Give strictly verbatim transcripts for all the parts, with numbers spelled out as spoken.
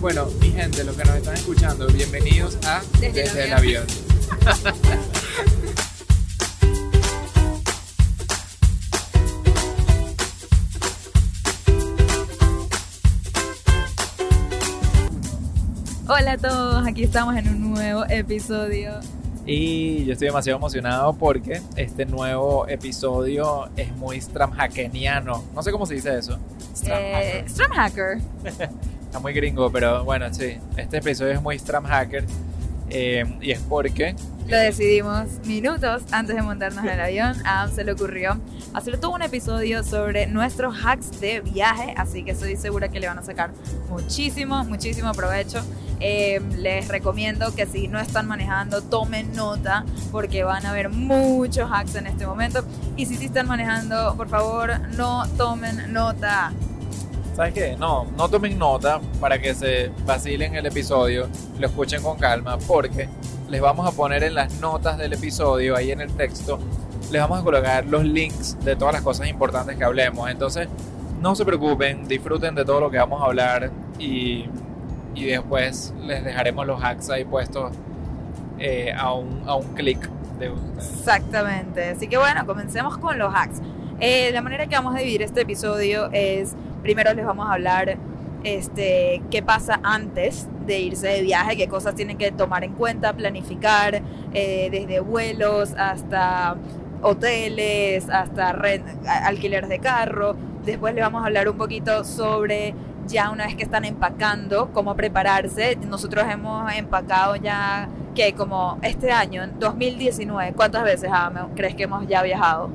Bueno, mi gente, los que nos están escuchando, bienvenidos a Desde, Desde el Avión. El avión. Hola a todos, aquí estamos en un nuevo episodio. Y yo estoy demasiado emocionado porque este nuevo episodio es muy Stram Hackeniano. No sé cómo se dice eso. Stram eh, Hacker. Stram Hacker. Está muy gringo, pero bueno, sí. Este episodio es muy Stram Hacker eh, y es porque... Lo decidimos minutos antes de montarnos en el avión. A Adam se le ocurrió hacer todo un episodio sobre nuestros hacks de viaje, así que estoy segura que le van a sacar muchísimo, muchísimo provecho. Eh, les recomiendo que si no están manejando, tomen nota porque van a haber muchos hacks en este momento. Y si sí están manejando, por favor, no tomen nota. ¿Sabes qué? No, no tomen nota para que se vacilen el episodio, lo escuchen con calma, porque les vamos a poner en las notas del episodio, ahí en el texto, les vamos a colocar los links de todas las cosas importantes que hablemos. Entonces, no se preocupen, disfruten de todo lo que vamos a hablar y... y después les dejaremos los hacks ahí puestos eh, a un, a un clic de ustedes. Exactamente. Así que bueno, comencemos con los hacks. Eh, la manera que vamos a dividir este episodio es, primero les vamos a hablar este, qué pasa antes de irse de viaje, qué cosas tienen que tomar en cuenta, planificar, eh, desde vuelos hasta hoteles, hasta rent, alquileres de carro. Después les vamos a hablar un poquito sobre... ya una vez que están empacando, cómo prepararse. Nosotros hemos empacado ya, que como este año, en dos mil diecinueve, ¿cuántas veces, Adam, crees que hemos ya viajado?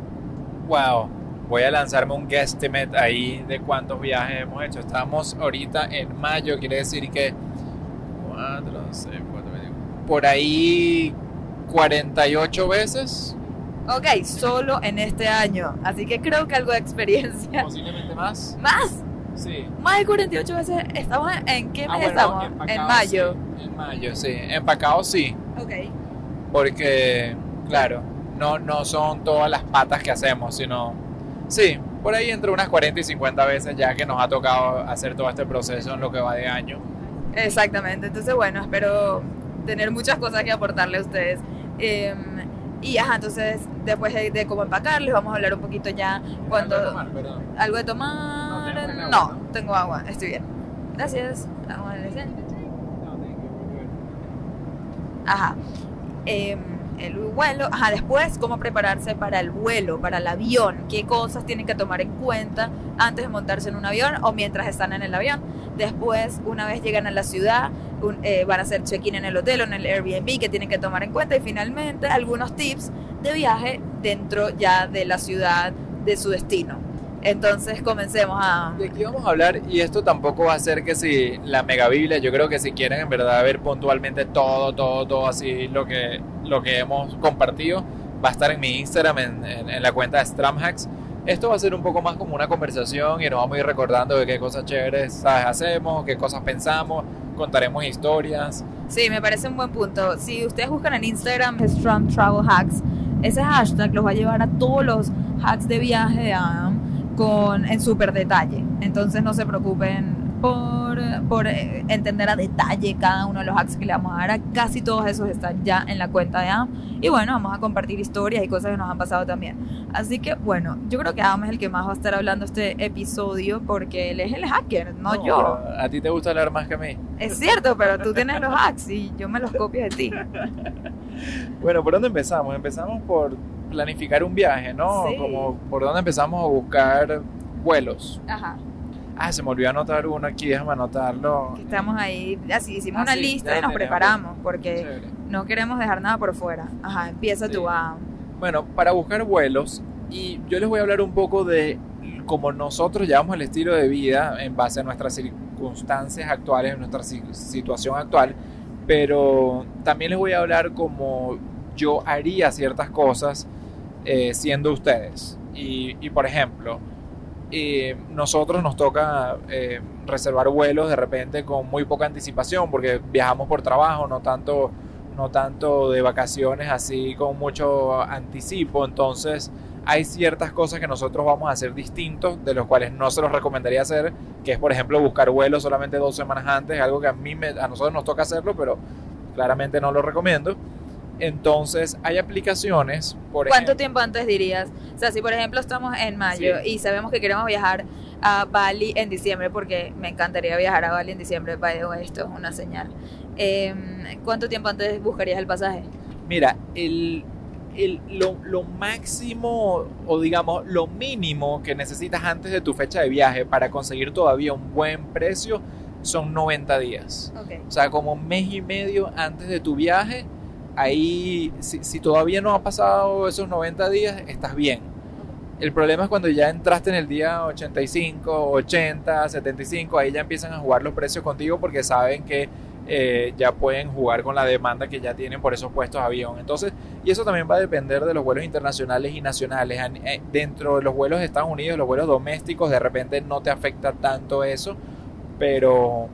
Wow, voy a lanzarme un guesstimate ahí de cuántos viajes hemos hecho. Estamos ahorita en mayo, quiere decir que cuatro, seis, cuatro, cinco, por ahí cuarenta y ocho veces. Ok, solo en este año, así que creo que algo de experiencia. Posiblemente más. ¿Más? Sí. Más de cuarenta y ocho veces. ¿Estamos en qué mes ah, bueno, estamos? Empacado, en mayo. Sí. En mayo, sí. Empacado, sí. Ok. Porque, claro, no, no son todas las patas que hacemos, sino... sí, por ahí entre unas cuarenta y cincuenta veces ya que nos ha tocado hacer todo este proceso en lo que va de año. Exactamente. Entonces, bueno, espero tener muchas cosas que aportarle a ustedes. Eh, y, ajá, entonces, después de, de cómo empacar, les vamos a hablar un poquito ya cuando... Algo de tomar, perdón. Algo de tomar... No, tengo agua, estoy bien. Gracias. Ajá. Eh, el vuelo. Ajá, después, cómo prepararse para el vuelo, para el avión. Qué cosas tienen que tomar en cuenta antes de montarse en un avión o mientras están en el avión. Después, una vez llegan a la ciudad, un, eh, van a hacer check-in en el hotel o en el Airbnb, que tienen que tomar en cuenta. Y finalmente, algunos tips de viaje dentro ya de la ciudad de su destino. Entonces comencemos a... De aquí vamos a hablar, y esto tampoco va a ser que si la mega biblia. Yo creo que si quieren en verdad ver puntualmente todo, todo, todo así lo que, lo que hemos compartido, va a estar en mi Instagram, en, en, en la cuenta de Stram Hacks. Esto va a ser un poco más como una conversación y nos vamos a ir recordando de qué cosas chéveres, ¿sabes?, hacemos, qué cosas pensamos, contaremos historias. Sí, me parece un buen punto. Si ustedes buscan en Instagram Stram Travel Hacks, ese hashtag los va a llevar a todos los hacks de viaje de Adam Con, en súper detalle. Entonces no se preocupen por, por entender a detalle cada uno de los hacks que le vamos a dar. A casi todos esos están ya en la cuenta de Adam, y bueno, vamos a compartir historias y cosas que nos han pasado también. Así que bueno, yo creo que Adam es el que más va a estar hablando este episodio porque él es el hacker, no, no yo. A ti te gusta hablar más que a mí. Es cierto, pero tú tienes los hacks y yo me los copio de ti. Bueno, ¿por dónde empezamos? Empezamos por planificar un viaje, ¿no? Sí. Como por dónde empezamos a buscar vuelos. Ajá. Ah, se me olvidó anotar uno aquí, déjame anotarlo. Que estamos ahí, así hicimos ah, una sí, lista y nos preparamos porque chévere. No queremos dejar nada por fuera. Ajá, empieza sí. tú a... Bueno, para buscar vuelos, y yo les voy a hablar un poco de cómo nosotros llevamos el estilo de vida en base a nuestras circunstancias actuales, nuestra situación actual, pero también les voy a hablar cómo yo haría ciertas cosas Eh, siendo ustedes. Y, y por ejemplo, eh, nosotros nos toca eh, reservar vuelos de repente con muy poca anticipación porque viajamos por trabajo, no tanto, no tanto de vacaciones así con mucho anticipo. Entonces hay ciertas cosas que nosotros vamos a hacer distintos, de los cuales no se los recomendaría hacer, que es por ejemplo buscar vuelos solamente dos semanas antes, algo que a mí me, a nosotros nos toca hacerlo, pero claramente no lo recomiendo. Entonces hay aplicaciones, por ¿Cuánto ejemplo, tiempo antes dirías? O sea, si por ejemplo estamos en mayo, sí, y sabemos que queremos viajar a Bali en diciembre, porque me encantaría viajar a Bali en diciembre, by the way, esto es una señal, eh, ¿cuánto tiempo antes buscarías el pasaje? Mira, el, el, lo, lo máximo, o digamos lo mínimo que necesitas antes de tu fecha de viaje para conseguir todavía un buen precio son noventa días, okay. O sea, como un mes y medio antes de tu viaje. Ahí, si, si todavía no ha pasado esos noventa días, estás bien. El problema es cuando ya entraste en el día ochenta y cinco, ochenta, setenta y cinco, ahí ya empiezan a jugar los precios contigo, porque saben que eh, ya pueden jugar con la demanda que ya tienen por esos puestos de avión. Entonces, y eso también va a depender de los vuelos internacionales y nacionales. Dentro de los vuelos de Estados Unidos, los vuelos domésticos, de repente no te afecta tanto eso, pero...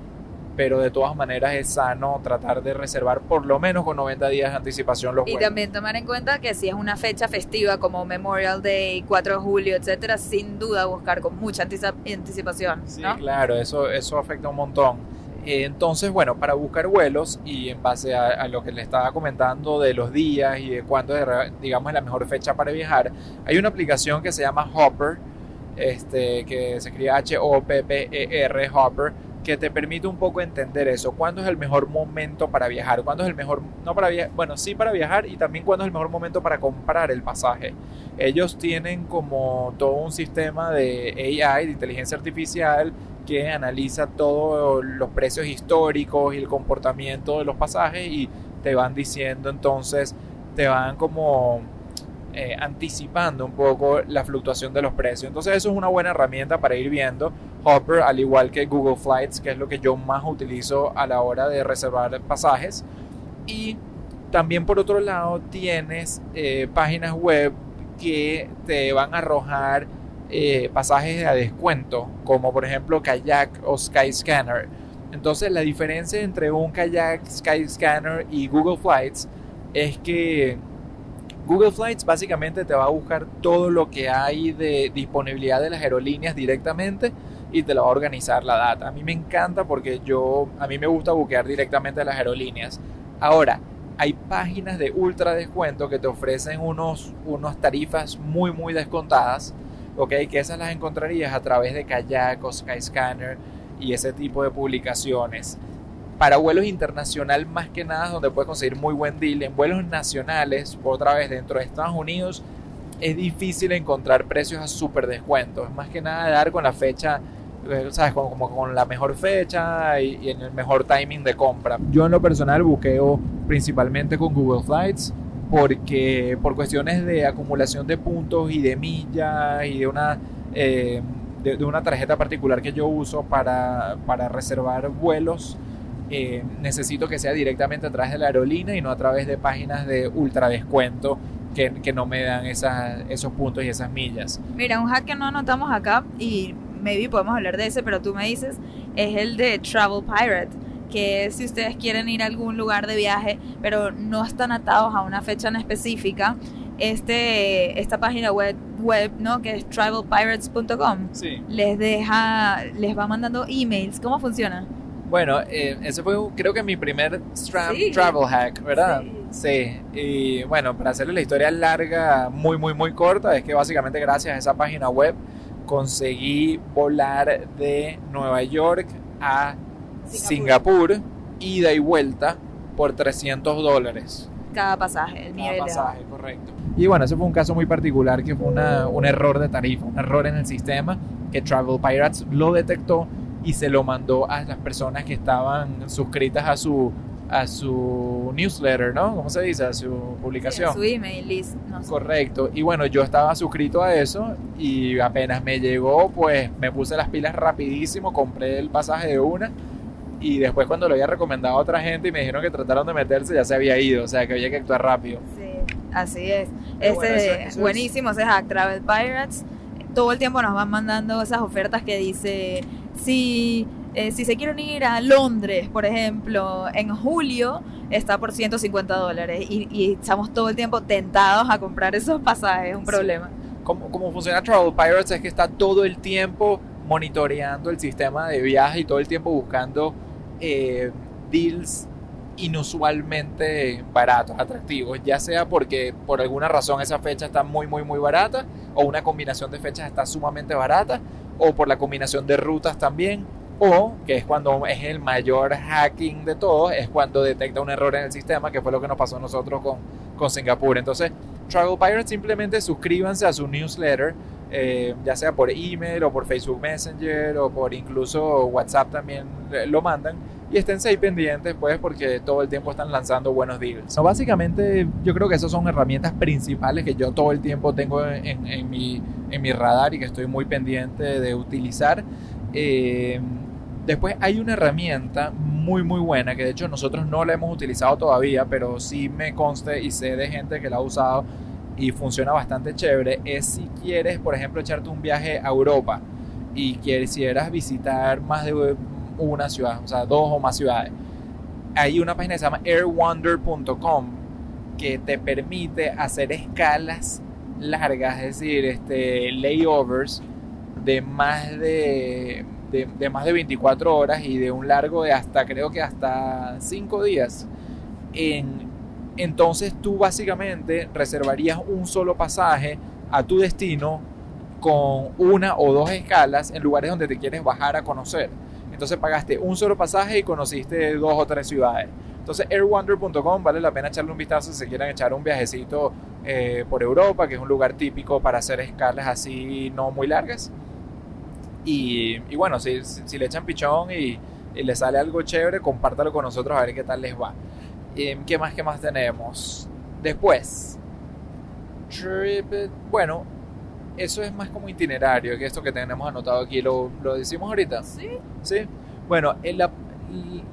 pero de todas maneras es sano tratar de reservar por lo menos con noventa días de anticipación los vuelos. Y también tomar en cuenta que si es una fecha festiva como Memorial Day, cuatro de julio, etcétera, sin duda buscar con mucha anticipación, ¿no? Sí, claro, eso, eso afecta un montón. Entonces, bueno, para buscar vuelos y en base a, a lo que le estaba comentando de los días y de cuándo es, digamos, la mejor fecha para viajar, hay una aplicación que se llama Hopper, este, que se escribe H O P P E R, Hopper, que te permite un poco entender eso, cuándo es el mejor momento para viajar, cuándo es el mejor, no para viajar, bueno, sí para viajar, y también cuándo es el mejor momento para comprar el pasaje. Ellos tienen como todo un sistema de A I, de inteligencia artificial, que analiza todos los precios históricos y el comportamiento de los pasajes, y te van diciendo, entonces, te van como eh, anticipando un poco la fluctuación de los precios. Entonces eso es una buena herramienta para ir viendo. Hopper, al igual que Google Flights, que es lo que yo más utilizo a la hora de reservar pasajes. Y también, por otro lado, tienes eh, páginas web que te van a arrojar eh, pasajes a descuento, como por ejemplo Kayak o Skyscanner. Entonces la diferencia entre un Kayak, Skyscanner y Google Flights es que Google Flights básicamente te va a buscar todo lo que hay de disponibilidad de las aerolíneas directamente y te la va a organizar la data. A mí me encanta porque yo, a mí me gusta buquear directamente las aerolíneas. Ahora, hay páginas de ultra descuento que te ofrecen unos, unos tarifas muy, muy descontadas, ¿ok? Que esas las encontrarías a través de Kayak o Skyscanner y ese tipo de publicaciones. Para vuelos internacional, más que nada, donde puedes conseguir muy buen deal. En vuelos nacionales, otra vez dentro de Estados Unidos, es difícil encontrar precios a súper descuentos. Más que nada dar con la fecha, ¿sabes? Como, como con la mejor fecha y, y en el mejor timing de compra. Yo en lo personal buqueo principalmente con Google Flights, porque por cuestiones de acumulación de puntos y de millas y de una... Eh, de, de una tarjeta particular que yo uso para, para reservar vuelos, Eh, necesito que sea directamente a través de la aerolínea y no a través de páginas de ultra descuento que, que no me dan esas, esos puntos y esas millas. Mira, un hack que no anotamos acá, y maybe podemos hablar de ese, pero tú me dices, es el de Travel Pirate, que es si ustedes quieren ir a algún lugar de viaje pero no están atados a una fecha en específica, este, esta página web, web, ¿no? Que es travel pirates punto com, sí, les deja, les va mandando emails. ¿Cómo funciona? Bueno, eh, ese fue creo que mi primer Stram, sí, Travel Hack, ¿verdad? Sí. Sí. Y bueno, para hacerle la historia larga, muy, muy, muy corta, es que básicamente gracias a esa página web conseguí volar de Nueva York a Singapur, Singapur ida y vuelta, por trescientos dólares. Cada pasaje, el nivel. Cada pasaje, correcto. Y bueno, ese fue un caso muy particular que fue una, un error de tarifa, un error en el sistema, que Travel Pirates lo detectó y se lo mandó a las personas que estaban suscritas a su a su newsletter, ¿no? ¿Cómo se dice? A su publicación. Sí, a su email list. No sé. Correcto. Y bueno, yo estaba suscrito a eso y apenas me llegó, pues me puse las pilas rapidísimo, compré el pasaje de una, y después cuando lo había recomendado a otra gente y me dijeron que trataron de meterse, ya se había ido, o sea que había que actuar rápido. Sí, así es. Ese, bueno, eso, eso buenísimo, ese es Hack Travel Pirates. Todo el tiempo nos van mandando esas ofertas que dice... Si, eh, si se quieren ir a Londres, por ejemplo, en julio está por ciento cincuenta dólares, y, y estamos todo el tiempo tentados a comprar esos pasajes, es un problema. Sí, cómo, cómo funciona Travel Pirates es que está todo el tiempo monitoreando el sistema de viaje y todo el tiempo buscando eh, deals inusualmente baratos, atractivos, ya sea porque por alguna razón esa fecha está muy muy muy barata, o una combinación de fechas está sumamente barata, o por la combinación de rutas también, o que es cuando es el mayor hacking de todos, es cuando detecta un error en el sistema, que fue lo que nos pasó a nosotros con, con Singapur. Entonces Travel Pirate, simplemente suscríbanse a su newsletter, eh, ya sea por email o por Facebook Messenger o por incluso WhatsApp también lo mandan, y esténse ahí pendientes pues, porque todo el tiempo están lanzando buenos deals. So, básicamente yo creo que esas son herramientas principales que yo todo el tiempo tengo en, en, en, mi, en mi radar y que estoy muy pendiente de utilizar. eh, Después hay una herramienta muy muy buena que de hecho nosotros no la hemos utilizado todavía, pero sí me conste y sé de gente que la ha usado y funciona bastante chévere. Es si quieres, por ejemplo, echarte un viaje a Europa y quisieras visitar más de una ciudad, o sea, dos o más ciudades, hay una página que se llama airwonder punto com que te permite hacer escalas largas, es decir, este, layovers de más de... De, de más de veinticuatro horas y de un largo de hasta, creo que hasta cinco días. En, entonces tú básicamente reservarías un solo pasaje a tu destino con una o dos escalas en lugares donde te quieres bajar a conocer. Entonces pagaste un solo pasaje y conociste dos o tres ciudades. Entonces airwonder punto com vale la pena echarle un vistazo si se quieren echar un viajecito eh, por Europa, que es un lugar típico para hacer escalas así no muy largas. Y, y bueno, si, si le echan pichón y, y le sale algo chévere, compártalo con nosotros a ver qué tal les va. eh, ¿Qué más, qué más tenemos? Después TripIt, bueno, eso es más como itinerario, que esto que tenemos anotado aquí, ¿lo, lo decimos ahorita? Sí. ¿Sí? Bueno, la,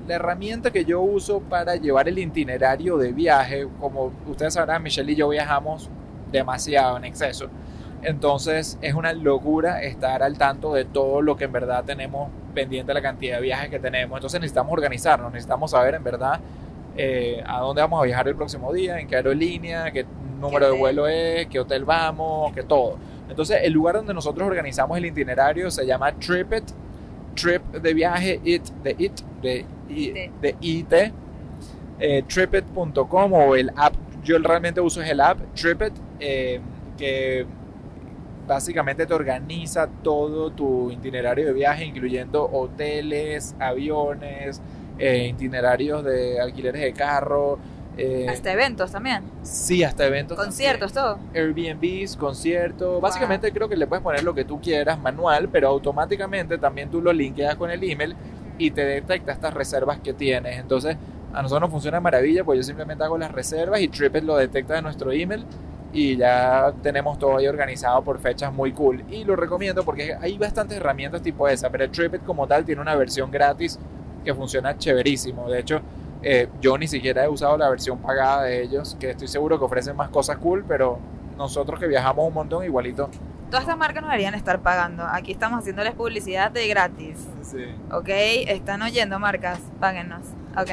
la herramienta que yo uso para llevar el itinerario de viaje, como ustedes sabrán, Michelle y yo viajamos demasiado, en exceso. Entonces es una locura estar al tanto de todo lo que en verdad tenemos pendiente, la cantidad de viajes que tenemos. Entonces necesitamos organizarnos, necesitamos saber en verdad eh, a dónde vamos a viajar el próximo día, en qué aerolínea, qué número de vuelo es, qué hotel vamos, qué todo. Entonces el lugar donde nosotros organizamos el itinerario se llama TripIt, Trip de viaje, it de it, de, de, de it, eh, tripit punto com, o el app, yo realmente uso es el app TripIt, eh, que básicamente te organiza todo tu itinerario de viaje, incluyendo hoteles, aviones, eh, itinerarios de alquileres de carro. Eh, hasta eventos también. Sí, hasta eventos. Conciertos, también. Todo. Airbnbs, conciertos. Wow. Básicamente creo que le puedes poner lo que tú quieras manual, pero automáticamente también tú lo linkeas con el email y te detecta estas reservas que tienes. Entonces, a nosotros nos funciona de maravilla, pues yo simplemente hago las reservas y TripIt lo detecta de nuestro email. Y ya tenemos todo ahí organizado por fechas muy cool. Y lo recomiendo porque hay bastantes herramientas tipo esa. Pero el TripIt como tal tiene una versión gratis que funciona chéverísimo. De hecho, eh, yo ni siquiera he usado la versión pagada de ellos, que estoy seguro que ofrecen más cosas cool. Pero nosotros que viajamos un montón, igualito. Todas estas marcas nos deberían estar pagando. Aquí estamos haciéndoles publicidad de gratis. Sí. Ok, están oyendo marcas, páguennos. Ok,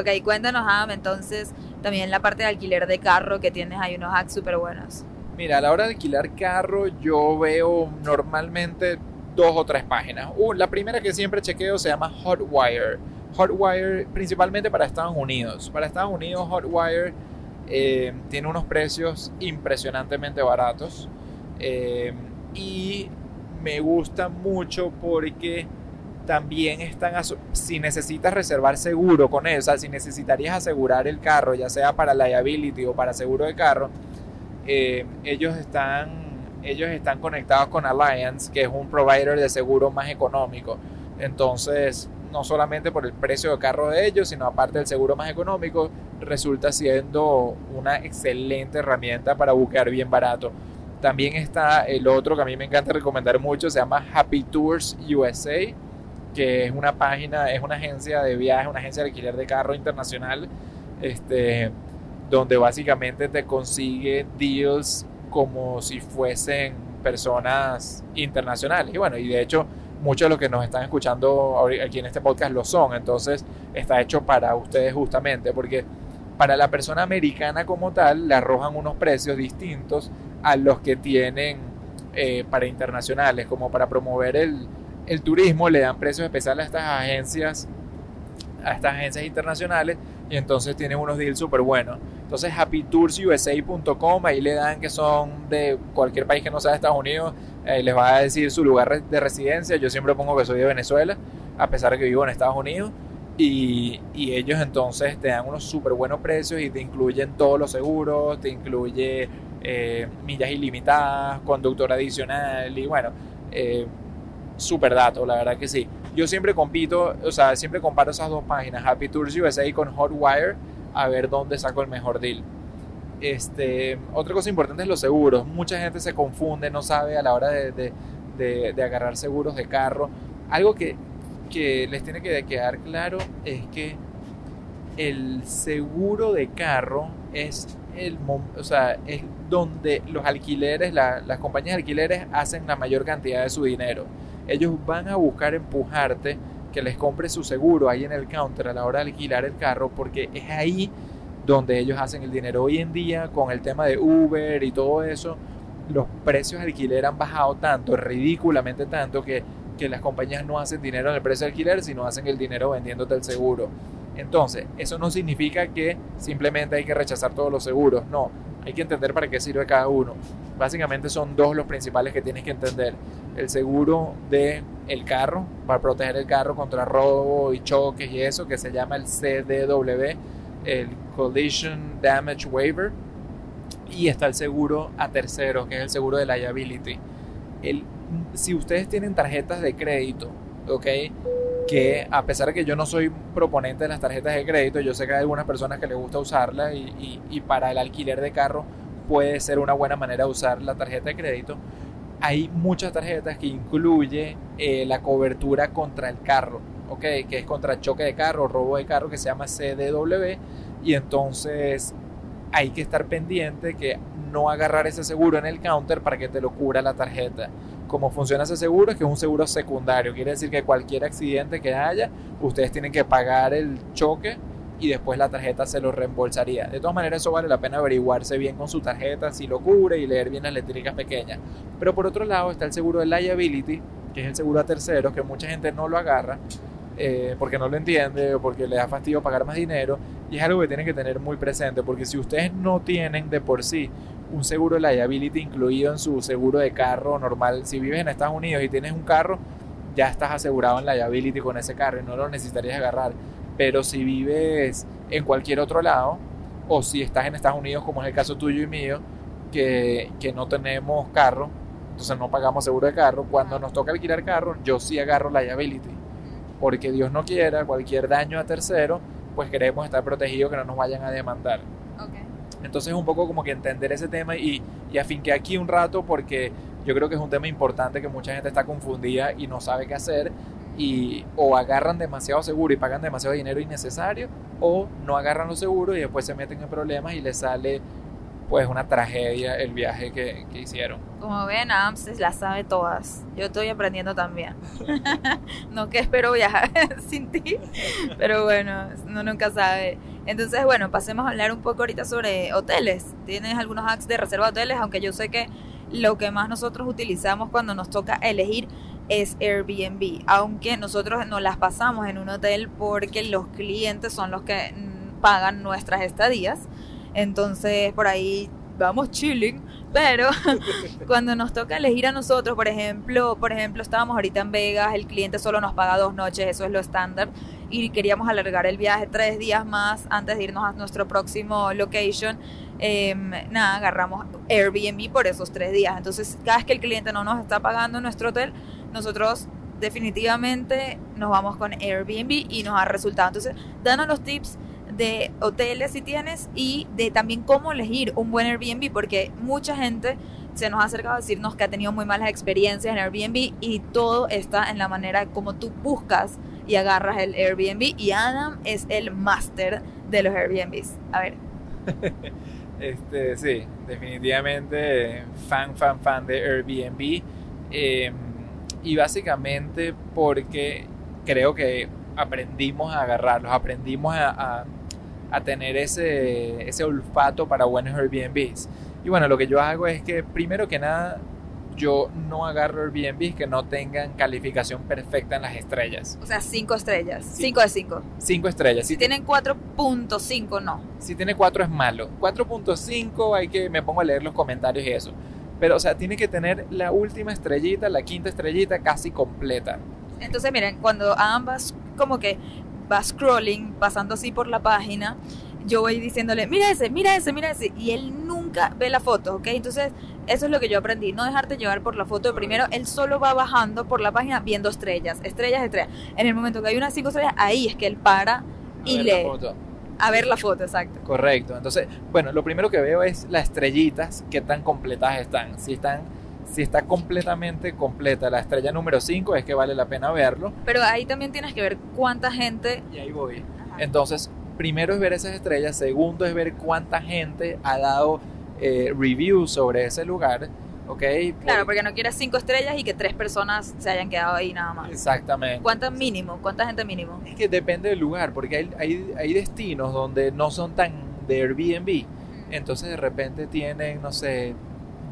okay, cuéntanos, Adam, entonces también la parte de alquiler de carro que tienes, hay unos hacks súper buenos. Mira, a la hora de alquilar carro yo veo normalmente dos o tres páginas. Uh, la primera que siempre chequeo se llama Hotwire. Hotwire principalmente para Estados Unidos. Para Estados Unidos Hotwire eh, tiene unos precios impresionantemente baratos. Eh, y me gusta mucho porque también están, si necesitas reservar seguro con él, o sea, si necesitarías asegurar el carro, ya sea para liability o para seguro de carro, eh, ellos están ellos están conectados con Alliance, que es un provider de seguro más económico. Entonces, no solamente por el precio de carro de ellos, sino aparte del seguro más económico, resulta siendo una excelente herramienta para buquear bien barato. También está el otro que a mí me encanta recomendar mucho, se llama Happy Tours U S A, que es una página, es una agencia de viajes, una agencia de alquiler de carro internacional, este, donde básicamente te consigue deals como si fuesen personas internacionales. Y bueno, y de hecho muchos de los que nos están escuchando aquí en este podcast lo son, entonces está hecho para ustedes justamente, porque para la persona americana como tal le arrojan unos precios distintos a los que tienen eh, para internacionales, como para promover el, el turismo, le dan precios especiales a estas agencias, a estas agencias internacionales, y entonces tienen unos deals súper buenos. Entonces happy tours u s a punto com, ahí le dan que son de cualquier país que no sea de Estados Unidos, eh, les va a decir su lugar de residencia. Yo siempre pongo que soy de Venezuela, a pesar de que vivo en Estados Unidos, y, y ellos entonces te dan unos súper buenos precios y te incluyen todos los seguros, te incluye eh, millas ilimitadas, conductor adicional, y bueno, eh, súper dato, la verdad que sí. Yo siempre compito, o sea, siempre comparo esas dos páginas, Happy Tours U S A con Hotwire, a ver dónde saco el mejor deal. Este, otra cosa importante es los seguros. Mucha gente se confunde, no sabe a la hora de, de, de, de agarrar seguros de carro. Algo que, que les tiene que quedar claro es que el seguro de carro es, el, o sea, es donde los alquileres, la, las compañías de alquileres hacen la mayor cantidad de su dinero. Ellos van a buscar empujarte que les compre su seguro ahí en el counter a la hora de alquilar el carro, porque es ahí donde ellos hacen el dinero. Hoy en día, con el tema de Uber y todo eso, los precios de alquiler han bajado tanto, ridículamente tanto, que, que las compañías no hacen dinero en el precio de alquiler, sino hacen el dinero vendiéndote el seguro. Entonces, eso no significa que simplemente hay que rechazar todos los seguros, no, hay que entender para qué sirve cada uno. Básicamente son dos los principales que tienes que entender: el seguro de el carro, para proteger el carro contra robo y choques y eso, que se llama el C D W, el Collision Damage Waiver, y está el seguro a terceros, que es el seguro de liability. El, si ustedes tienen tarjetas de crédito, ok, que a pesar de que yo no soy proponente de las tarjetas de crédito, yo sé que hay algunas personas que les gusta usarlas, y, y, y para el alquiler de carro puede ser una buena manera de usar la tarjeta de crédito. Hay muchas tarjetas que incluye eh, la cobertura contra el carro, ¿okay? Que es contra choque de carro, robo de carro, que se llama C D W, y entonces hay que estar pendiente que no agarrar ese seguro en el counter para que te lo cubra la tarjeta. Como funciona ese seguro es que es un seguro secundario, quiere decir que cualquier accidente que haya, ustedes tienen que pagar el choque y después la tarjeta se lo reembolsaría. De todas maneras, eso vale la pena averiguarse bien con su tarjeta si lo cubre y leer bien las letricas pequeñas. Pero por otro lado está el seguro de liability, que es el seguro a terceros, que mucha gente no lo agarra eh, porque no lo entiende o porque le da fastidio pagar más dinero, y es algo que tienen que tener muy presente, porque si ustedes no tienen de por sí un seguro de liability incluido en su seguro de carro normal, si vives en Estados Unidos y tienes un carro, ya estás asegurado en liability con ese carro y no lo necesitarías agarrar. Pero si vives en cualquier otro lado, o si estás en Estados Unidos, como es el caso tuyo y mío, que, que no tenemos carro, entonces no pagamos seguro de carro, cuando nos toca alquilar carro, yo sí agarro liability, porque Dios no quiera, cualquier daño a tercero, pues queremos estar protegidos, que no nos vayan a demandar. Okay. Entonces un poco como que entender ese tema, y, y afinqué aquí un rato, porque yo creo que es un tema importante que mucha gente está confundida y no sabe qué hacer. Y o agarran demasiado seguro y pagan demasiado dinero innecesario, o no agarran los seguros y después se meten en problemas y les sale pues una tragedia el viaje que, que hicieron. Como ven, Ams las sabe todas. Yo estoy aprendiendo también. No que espero viajar sin ti, pero bueno, uno nunca sabe. Entonces, bueno, pasemos a hablar un poco ahorita sobre hoteles. ¿Tienes algunos hacks de reserva de hoteles? Aunque yo sé que lo que más nosotros utilizamos cuando nos toca elegir es Airbnb, aunque nosotros nos las pasamos en un hotel porque los clientes son los que pagan nuestras estadías, entonces por ahí vamos chilling. Pero cuando nos toca elegir a nosotros, por ejemplo, por ejemplo estábamos ahorita en Vegas, el cliente solo nos paga dos noches, eso es lo estándar, y queríamos alargar el viaje tres días más antes de irnos a nuestro próximo location. Eh, nada, agarramos Airbnb por esos tres días. Entonces, cada vez que el cliente no nos está pagando nuestro hotel, nosotros definitivamente nos vamos con Airbnb y nos ha resultado. Entonces, danos los tips de hoteles si tienes, y de también cómo elegir un buen Airbnb, porque mucha gente se nos ha acercado a decirnos que ha tenido muy malas experiencias en Airbnb, y todo está en la manera como tú buscas y agarras el Airbnb, y Adam es el máster de los Airbnbs. A ver. Este, sí, definitivamente fan, fan, fan de Airbnb, eh, y básicamente porque creo que aprendimos a agarrarlos, aprendimos a, a, a tener ese, ese olfato para buenos Airbnbs. Y bueno, lo que yo hago es que, primero que nada, yo no agarro Airbnb que no tengan calificación perfecta en las estrellas. O sea, cinco estrellas. Sí. Cinco de cinco. Cinco estrellas. Si, si tienen cuatro punto cinco, no. Si tiene cuatro es malo. cuatro punto cinco hay que... me pongo a leer los comentarios y eso. Pero, o sea, tiene que tener la última estrellita, la quinta estrellita casi completa. Entonces, miren, cuando ambas como que va scrolling, pasando así por la página, yo voy diciéndole, mira ese, mira ese, mira ese. Y él nunca ve la foto, ¿ok? Entonces, eso es lo que yo aprendí, no dejarte llevar por la foto. Primero, él solo va bajando por la página viendo estrellas, estrellas, estrellas. En el momento que hay unas cinco estrellas, ahí es que él para y lee. A ver la foto, exacto. Correcto. Entonces, bueno, lo primero que veo es las estrellitas, qué tan completas están. Si están, si está completamente completa la estrella número cinco, es que vale la pena verlo. Pero ahí también tienes que ver cuánta gente... Y ahí voy. Ajá. Entonces, primero es ver esas estrellas, segundo es ver cuánta gente ha dado eh, reviews sobre ese lugar, ¿ok? Claro, porque no quieres cinco estrellas y que tres personas se hayan quedado ahí nada más. Exactamente. ¿Cuánta mínimo? ¿Cuánta gente mínimo? Es que depende del lugar, porque hay, hay, hay destinos donde no son tan de Airbnb, mm. entonces de repente tienen, no sé,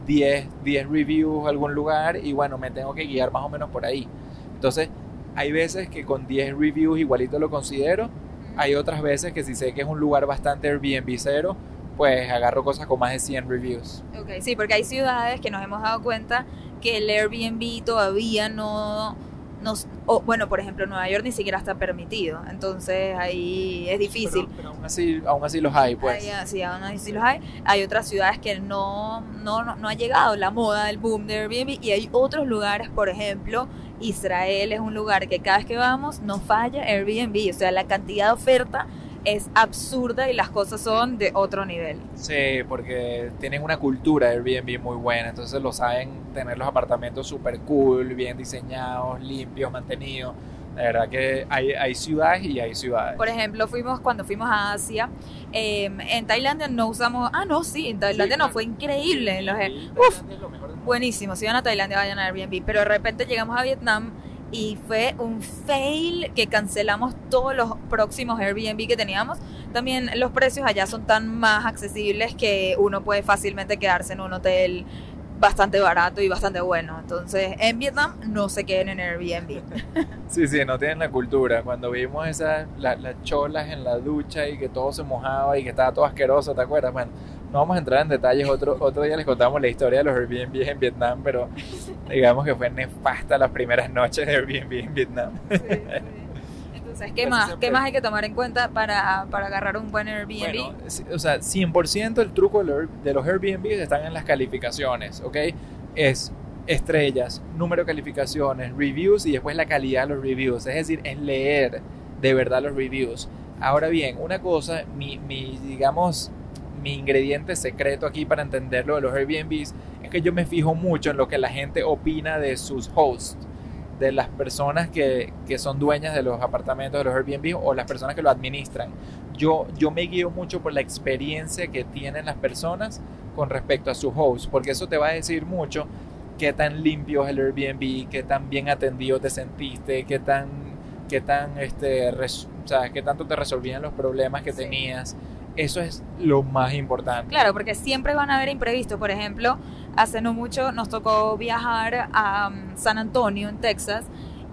diez, diez reviews algún lugar y bueno, me tengo que guiar más o menos por ahí. Entonces, hay veces que con diez reviews igualito lo considero, mm. hay otras veces que si sé que es un lugar bastante Airbnb cero, pues agarro cosas con más de cien reviews. Ok, sí, porque hay ciudades que nos hemos dado cuenta que el Airbnb todavía no... nos, o, bueno, por ejemplo, Nueva York ni siquiera está permitido, entonces ahí es difícil. Pero, pero aún, así, aún así los hay, pues. Hay, sí, aún así los hay. Hay otras ciudades que no, no, no, no ha llegado la moda del boom de Airbnb y hay otros lugares, por ejemplo, Israel es un lugar que cada vez que vamos no falla Airbnb, o sea, la cantidad de oferta es absurda y las cosas son de otro nivel. Sí, porque tienen una cultura de Airbnb muy buena, entonces lo saben tener los apartamentos super cool, bien diseñados, limpios, mantenidos. La verdad que hay, hay ciudades y hay ciudades. Por ejemplo, fuimos cuando fuimos a Asia, eh, en Tailandia no usamos... Ah, no, sí, en Tailandia sí, no, claro. Fue increíble. Sí, los, sí, uf, es lo mejor del mundo. Buenísimo, si van a Tailandia vayan a Airbnb, pero de repente llegamos a Vietnam y fue un fail que cancelamos todos los próximos Airbnb que teníamos. También los precios allá son tan más accesibles que uno puede fácilmente quedarse en un hotel bastante barato y bastante bueno. Entonces, en Vietnam no se queden en Airbnb. Sí, sí, no tienen la cultura. Cuando vimos esas la, las cholas en la ducha y que todo se mojaba y que estaba todo asqueroso, ¿te acuerdas? Bueno, no vamos a entrar en detalles, otro, otro día les contamos la historia de los Airbnb en Vietnam, pero digamos que fue nefasta las primeras noches de Airbnb en Vietnam. Sí, sí. Entonces, ¿qué, más, siempre... ¿qué más hay que tomar en cuenta para, para agarrar un buen Airbnb? Bueno, o sea, cien por ciento el truco de los Airbnb están en las calificaciones, ¿ok? Es estrellas, número de calificaciones, reviews y después la calidad de los reviews, es decir, es leer de verdad los reviews. Ahora bien, una cosa, mi, mi digamos... mi ingrediente secreto aquí para entender lo de los Airbnbs es que yo me fijo mucho en lo que la gente opina de sus hosts, de las personas que, que son dueñas de los apartamentos de los Airbnb o las personas que lo administran. Yo, yo me guío mucho por la experiencia que tienen las personas con respecto a sus hosts, porque eso te va a decir mucho qué tan limpio es el Airbnb, qué tan bien atendido te sentiste, qué tan, qué tan este, res, o sea, qué tanto te resolvían los problemas que tenías. Eso es lo más importante. Claro, porque siempre van a haber imprevistos. Por ejemplo, hace no mucho nos tocó viajar a San Antonio, en Texas,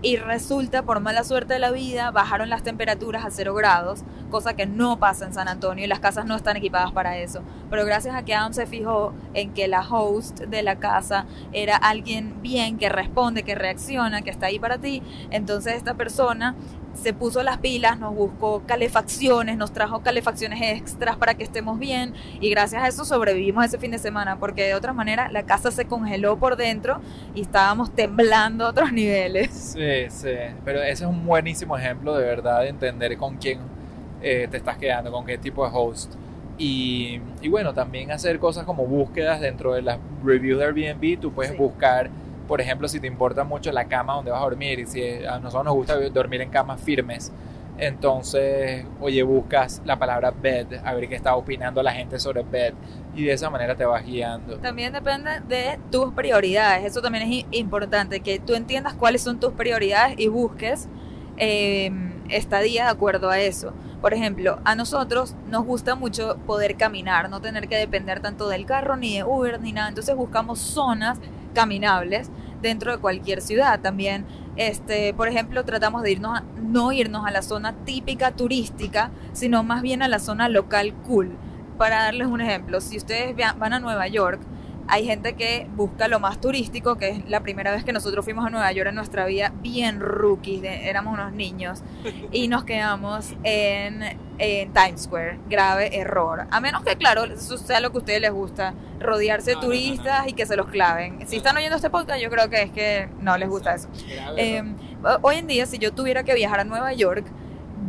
y resulta, por mala suerte de la vida, bajaron las temperaturas a cero grados, cosa que no pasa en San Antonio y las casas no están equipadas para eso. Pero gracias a que Adam se fijó en que la host de la casa era alguien bien, que responde, que reacciona, que está ahí para ti, entonces esta persona... se puso las pilas, nos buscó calefacciones, nos trajo calefacciones extras para que estemos bien y gracias a eso sobrevivimos ese fin de semana porque de otra manera la casa se congeló por dentro y estábamos temblando a otros niveles. Sí, sí, pero ese es un buenísimo ejemplo de verdad de entender con quién eh, te estás quedando, con qué tipo de host y, y bueno, también hacer cosas como búsquedas dentro de las reviews de Airbnb, tú puedes sí. buscar... Por ejemplo, si te importa mucho la cama donde vas a dormir y si a nosotros nos gusta dormir en camas firmes, entonces, oye, buscas la palabra bed, a ver qué está opinando la gente sobre bed y de esa manera te vas guiando. También depende de tus prioridades, eso también es importante, que tú entiendas cuáles son tus prioridades y busques eh, estadía de acuerdo a eso. Por ejemplo, a nosotros nos gusta mucho poder caminar, no tener que depender tanto del carro, ni de Uber, ni nada. Entonces buscamos zonas caminables dentro de cualquier ciudad. También, este, por ejemplo, tratamos de irnos a, no irnos a la zona típica turística, sino más bien a la zona local cool. Para darles un ejemplo, si ustedes van a Nueva York, hay gente que busca lo más turístico, que es la primera vez que nosotros fuimos a Nueva York en nuestra vida, bien rookies, de, éramos unos niños, y nos quedamos en, en Times Square, grave error. A menos que, claro, eso sea lo que a ustedes les gusta, rodearse de no, turistas no, no, no. y que se los claven. Si están oyendo este podcast, yo creo que es que no les gusta eso. Eh, hoy en día, si yo tuviera que viajar a Nueva York,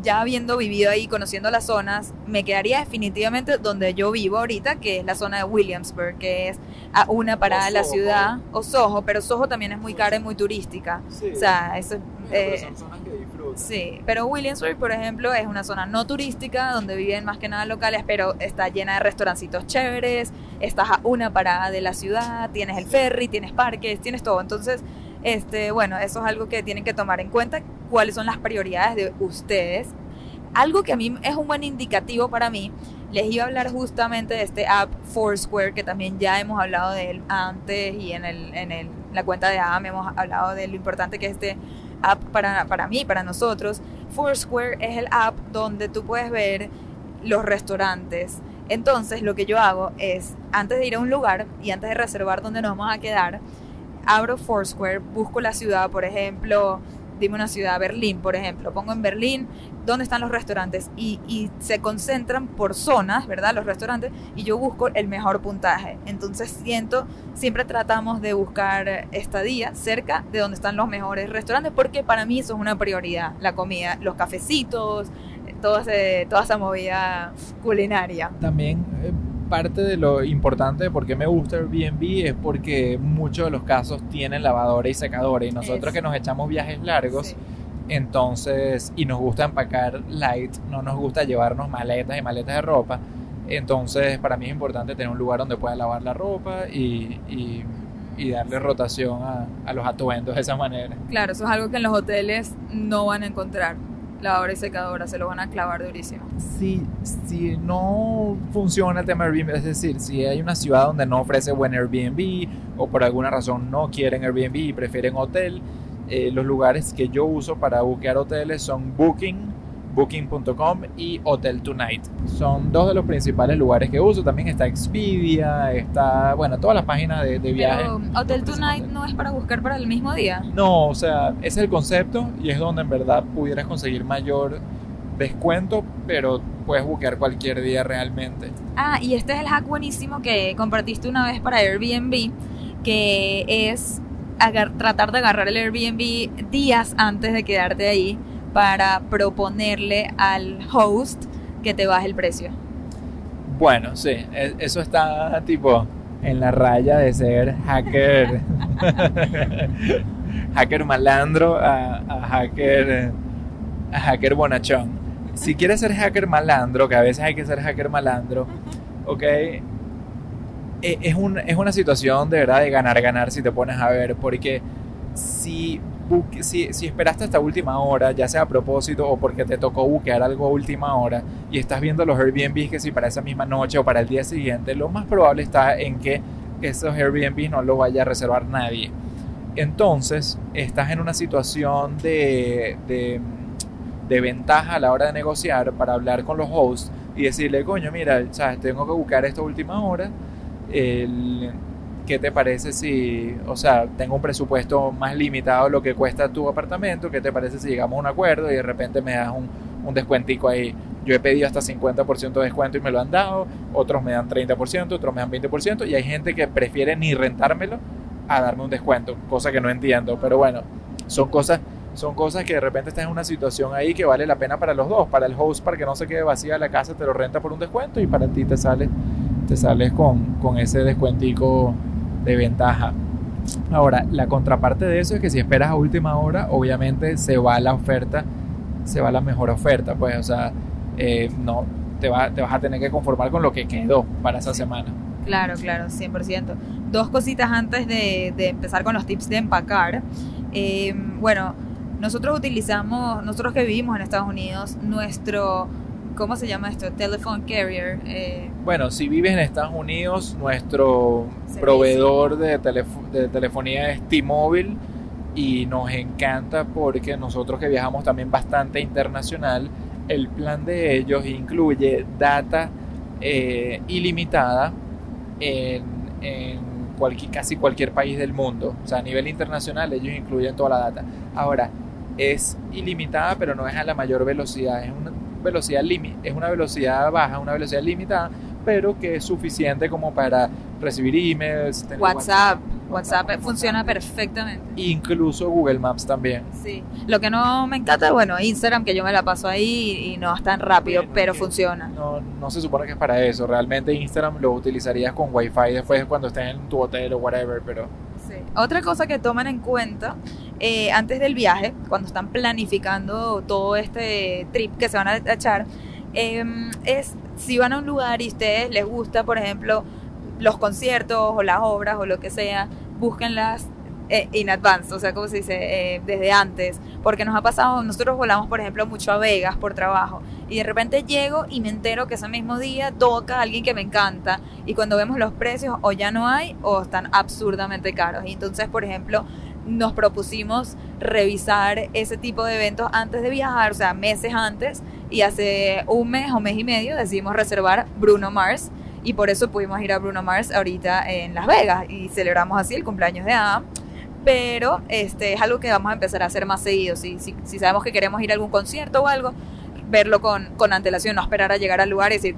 ya habiendo vivido ahí, conociendo las zonas, me quedaría definitivamente donde yo vivo ahorita, que es la zona de Williamsburg, que es a una parada de la ciudad, o Soho, pero Soho también es muy cara y muy turística. Sí, o sea, eso, eh, pero son zonas que disfrutan. Sí, pero Williamsburg, por ejemplo, es una zona no turística, donde viven más que nada locales, pero está llena de restaurancitos chéveres, estás a una parada de la ciudad, tienes el ferry, tienes parques, tienes todo. Entonces, este, bueno, eso es algo que tienen que tomar en cuenta, cuáles son las prioridades de ustedes. Algo que a mí es un buen indicativo para mí, les iba a hablar justamente de este app Foursquare, que también ya hemos hablado de él antes, y en, el, en el, la cuenta de Adam hemos hablado de lo importante que es este app para, para mí, para nosotros. Foursquare es el app donde tú puedes ver los restaurantes. Entonces, lo que yo hago es, antes de ir a un lugar y antes de reservar donde nos vamos a quedar, abro Foursquare, busco la ciudad, por ejemplo... Dime una ciudad, Berlín, por ejemplo. Pongo en Berlín, ¿dónde están los restaurantes? Y, y se concentran por zonas, ¿verdad? Los restaurantes, y yo busco el mejor puntaje. Entonces siento, siempre tratamos de buscar estadía cerca de donde están los mejores restaurantes, porque para mí eso es una prioridad, la comida, los cafecitos, todo ese, toda esa movida culinaria. También... Eh... parte de lo importante de por qué me gusta Airbnb es porque muchos de los casos tienen lavadora y secadora, y nosotros es. que nos echamos viajes largos, sí. Entonces, y nos gusta empacar light, no nos gusta llevarnos maletas y maletas de ropa, entonces para mí es importante tener un lugar donde pueda lavar la ropa y, y, y darle rotación a, a los atuendos de esa manera. Claro, eso es algo que en los hoteles no van a encontrar. Lavadora y secadora, se lo van a clavar durísimo. Si, si no funciona el tema Airbnb, es decir, si hay una ciudad donde no ofrece buen Airbnb, o por alguna razón no quieren Airbnb y prefieren hotel, eh, los lugares que yo uso para buquear hoteles son Booking, Booking punto com y Hotel Tonight. Son dos de los principales lugares que uso. También está Expedia, está, bueno, todas las páginas de, de viajes. Pero Hotel Tonight no es para buscar para el mismo día. No, o sea, ese es el concepto, y es donde en verdad pudieras conseguir mayor descuento, pero puedes buquear cualquier día realmente. Ah, y este es el hack buenísimo que compartiste una vez para Airbnb, que es agar- tratar de agarrar el Airbnb días antes de quedarte ahí, para proponerle al host que te baje el precio. Bueno, sí, eso está tipo en la raya de ser hacker, hacker malandro a, a hacker a hacker bonachón. Si quieres ser hacker malandro, que a veces hay que ser hacker malandro, ok, es, un, es una situación de verdad de ganar, ganar si te pones a ver, porque si... Si, si esperaste hasta última hora, ya sea a propósito o porque te tocó buquear algo a última hora, y estás viendo los Airbnbs que si para esa misma noche o para el día siguiente, lo más probable está en que esos Airbnbs no lo vaya a reservar nadie. Entonces estás en una situación de, de, de ventaja a la hora de negociar, para hablar con los hosts y decirle, coño, mira, sabes, tengo que buquear esta última hora, el... ¿Qué te parece si, o sea, tengo un presupuesto más limitado lo que cuesta tu apartamento? ¿Qué te parece si llegamos a un acuerdo y de repente me das un, un descuentico ahí? Yo he pedido hasta cincuenta por ciento de descuento y me lo han dado, otros me dan treinta por ciento, otros me dan veinte por ciento, y hay gente que prefiere ni rentármelo a darme un descuento, cosa que no entiendo, pero bueno, son cosas, son cosas que de repente estás en una situación ahí que vale la pena para los dos, para el host para que no se quede vacía la casa, te lo renta por un descuento, y para ti te sale, te sales con, con ese descuentico de ventaja. Ahora, la contraparte de eso es que si esperas a última hora, obviamente se va la oferta, se va la mejor oferta, pues, o sea, eh, no, te, va, te vas a tener que conformar con lo que quedó para esa semana. Claro, claro, cien por ciento. Dos cositas antes de, de empezar con los tips de empacar. Eh, bueno, Nosotros utilizamos, nosotros que vivimos en Estados Unidos, nuestro, ¿cómo se llama esto? Telephone carrier. Eh, bueno, si vives en Estados Unidos, nuestro servicio. proveedor de, telefo- de telefonía es T-Mobile, y nos encanta porque nosotros que viajamos también bastante internacional, el plan de ellos incluye data eh, ilimitada en, en cualquier, casi cualquier país del mundo. O sea, a nivel internacional ellos incluyen toda la data. Ahora, es ilimitada, pero no es a la mayor velocidad, es una velocidad limi- es una velocidad baja, una velocidad limitada, pero que es suficiente como para recibir emails, WhatsApp, WhatsApp, WhatsApp funciona perfectamente. Incluso Google Maps también. Sí. Lo que no me encanta, bueno, Instagram, que yo me la paso ahí y no es tan rápido, bueno, pero funciona. No, no se supone que es para eso. Realmente Instagram lo utilizarías con Wi-Fi después cuando estés en tu hotel o whatever, pero... Sí. Otra cosa que tomen en cuenta eh, antes del viaje, cuando están planificando todo este trip que se van a echar, eh, es si van a un lugar y a ustedes les gusta, por ejemplo, los conciertos o las obras o lo que sea, búsquenlas eh, in advance, o sea, como se dice, eh, desde antes, porque nos ha pasado, nosotros volamos, por ejemplo, mucho a Vegas por trabajo, y de repente llego y me entero que ese mismo día toca a alguien que me encanta, y cuando vemos los precios, o ya no hay, o están absurdamente caros, y entonces, por ejemplo, nos propusimos revisar ese tipo de eventos antes de viajar, o sea, meses antes, y hace un mes o mes y medio decidimos reservar Bruno Mars, y por eso pudimos ir a Bruno Mars ahorita en Las Vegas y celebramos así el cumpleaños de Adam. Pero este es algo que vamos a empezar a hacer más seguido. Si, si, si sabemos que queremos ir a algún concierto o algo, verlo con, con antelación, no esperar a llegar al lugar y decir,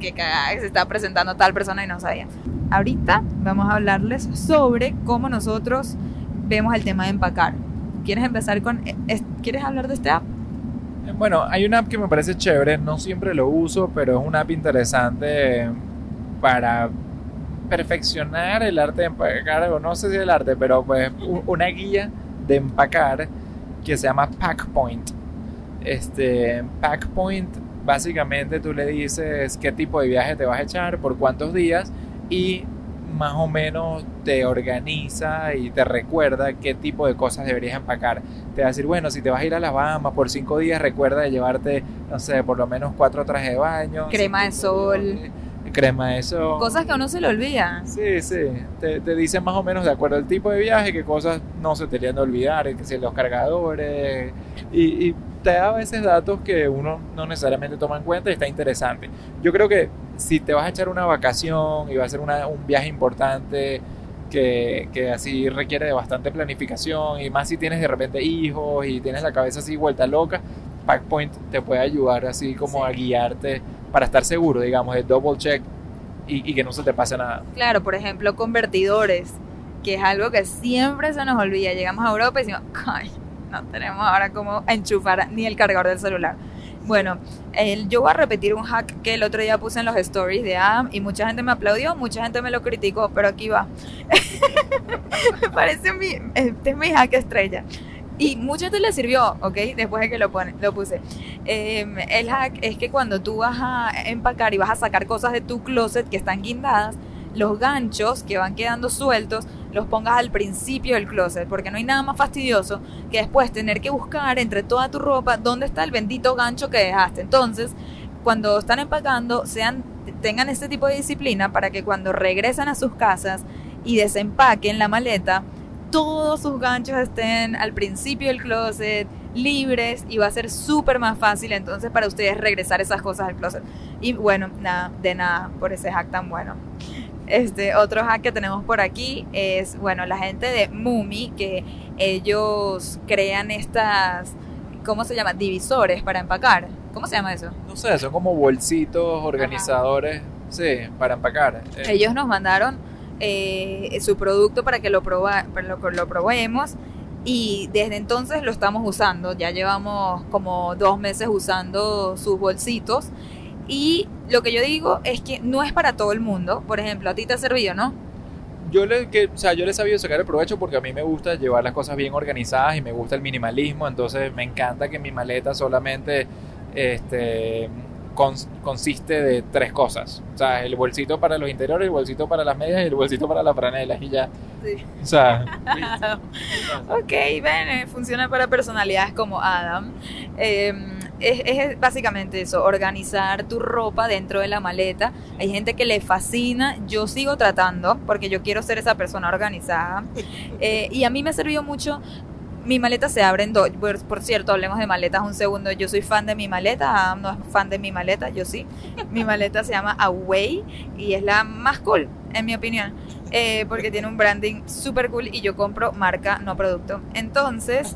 qué cagada, se está presentando tal persona y no sabía. Ahorita vamos a hablarles sobre cómo nosotros vemos el tema de empacar. ¿Quieres empezar con, es, ¿quieres hablar de esta app? Bueno, hay una app que me parece chévere, no siempre lo uso, pero es una app interesante para perfeccionar el arte de empacar, o no sé si el arte, pero pues una guía de empacar que se llama Packpoint. Este, Packpoint, básicamente tú le dices qué tipo de viaje te vas a echar, por cuántos días, y más o menos te organiza y te recuerda qué tipo de cosas deberías empacar. Te va a decir, bueno, si te vas a ir a las Bahamas por cinco días, recuerda de llevarte, no sé, por lo menos cuatro trajes de baño, crema de sol, crema de sol, cosas que a uno se le olvida. Sí, sí, te, te dicen más o menos de acuerdo al tipo de viaje, qué cosas no se te deben olvidar, que si los cargadores, y, y te da a veces datos que uno no necesariamente toma en cuenta y está interesante. Yo creo que si te vas a echar una vacación y va a ser una, un viaje importante que, que así requiere de bastante planificación, y más si tienes de repente hijos y tienes la cabeza así vuelta loca, Packpoint te puede ayudar así como sí. a guiarte para estar seguro, digamos, de double check y, y que no se te pase nada. Claro, por ejemplo, convertidores, que es algo que siempre se nos olvida. Llegamos a Europa y decimos, ¡ay! No tenemos ahora cómo enchufar ni el cargador del celular. Bueno, eh, yo voy a repetir un hack que el otro día puse en los stories de Adam y mucha gente me aplaudió, mucha gente me lo criticó, pero aquí va. Me parece mi, este es mi hack estrella. Y mucha gente le sirvió, ¿ok? Después de que lo, pone, lo puse. Eh, el hack es que cuando tú vas a empacar y vas a sacar cosas de tu closet que están guindadas, los ganchos que van quedando sueltos los pongas al principio del closet, porque no hay nada más fastidioso que después tener que buscar entre toda tu ropa dónde está el bendito gancho que dejaste. Entonces, cuando están empacando, sean, tengan este tipo de disciplina para que cuando regresan a sus casas y desempaquen la maleta, todos sus ganchos estén al principio del closet, libres, y va a ser súper más fácil entonces para ustedes regresar esas cosas al closet. Y bueno, nada, de nada por ese hack tan bueno. Este, otro hack que tenemos por aquí es, bueno, la gente de Mumi, que ellos crean estas, ¿cómo se llama? Divisores para empacar. ¿Cómo se llama eso? No sé, son como bolsitos organizadores, ajá, sí, para empacar. Ellos nos mandaron eh, su producto para que lo, proba, para lo, lo probemos, y desde entonces lo estamos usando. Ya llevamos como dos meses usando sus bolsitos. Y lo que yo digo es que no es para todo el mundo. Por ejemplo, a ti te ha servido, ¿no? Yo le, que, o sea, yo le he sabido sacar el provecho porque a mí me gusta llevar las cosas bien organizadas y me gusta el minimalismo. Entonces me encanta que mi maleta solamente este, cons- consiste de tres cosas. O sea, el bolsito para los interiores, el bolsito para las medias y el bolsito para las franelas y ya. Sí. O sea. Ok, bueno, funciona para personalidades como Adam. Eh, es, es básicamente eso, organizar tu ropa dentro de la maleta. Hay gente que le fascina, yo sigo tratando porque yo quiero ser esa persona organizada. Eh, y a mí me ha servido mucho. Mi maleta se abre en dos. Por cierto, hablemos de maletas un segundo. Yo soy fan de mi maleta. Adam no es fan de mi maleta. Yo sí. Mi maleta se llama Away y es la más cool, en mi opinión. Eh, porque tiene un branding súper cool y yo compro marca, no producto. Entonces...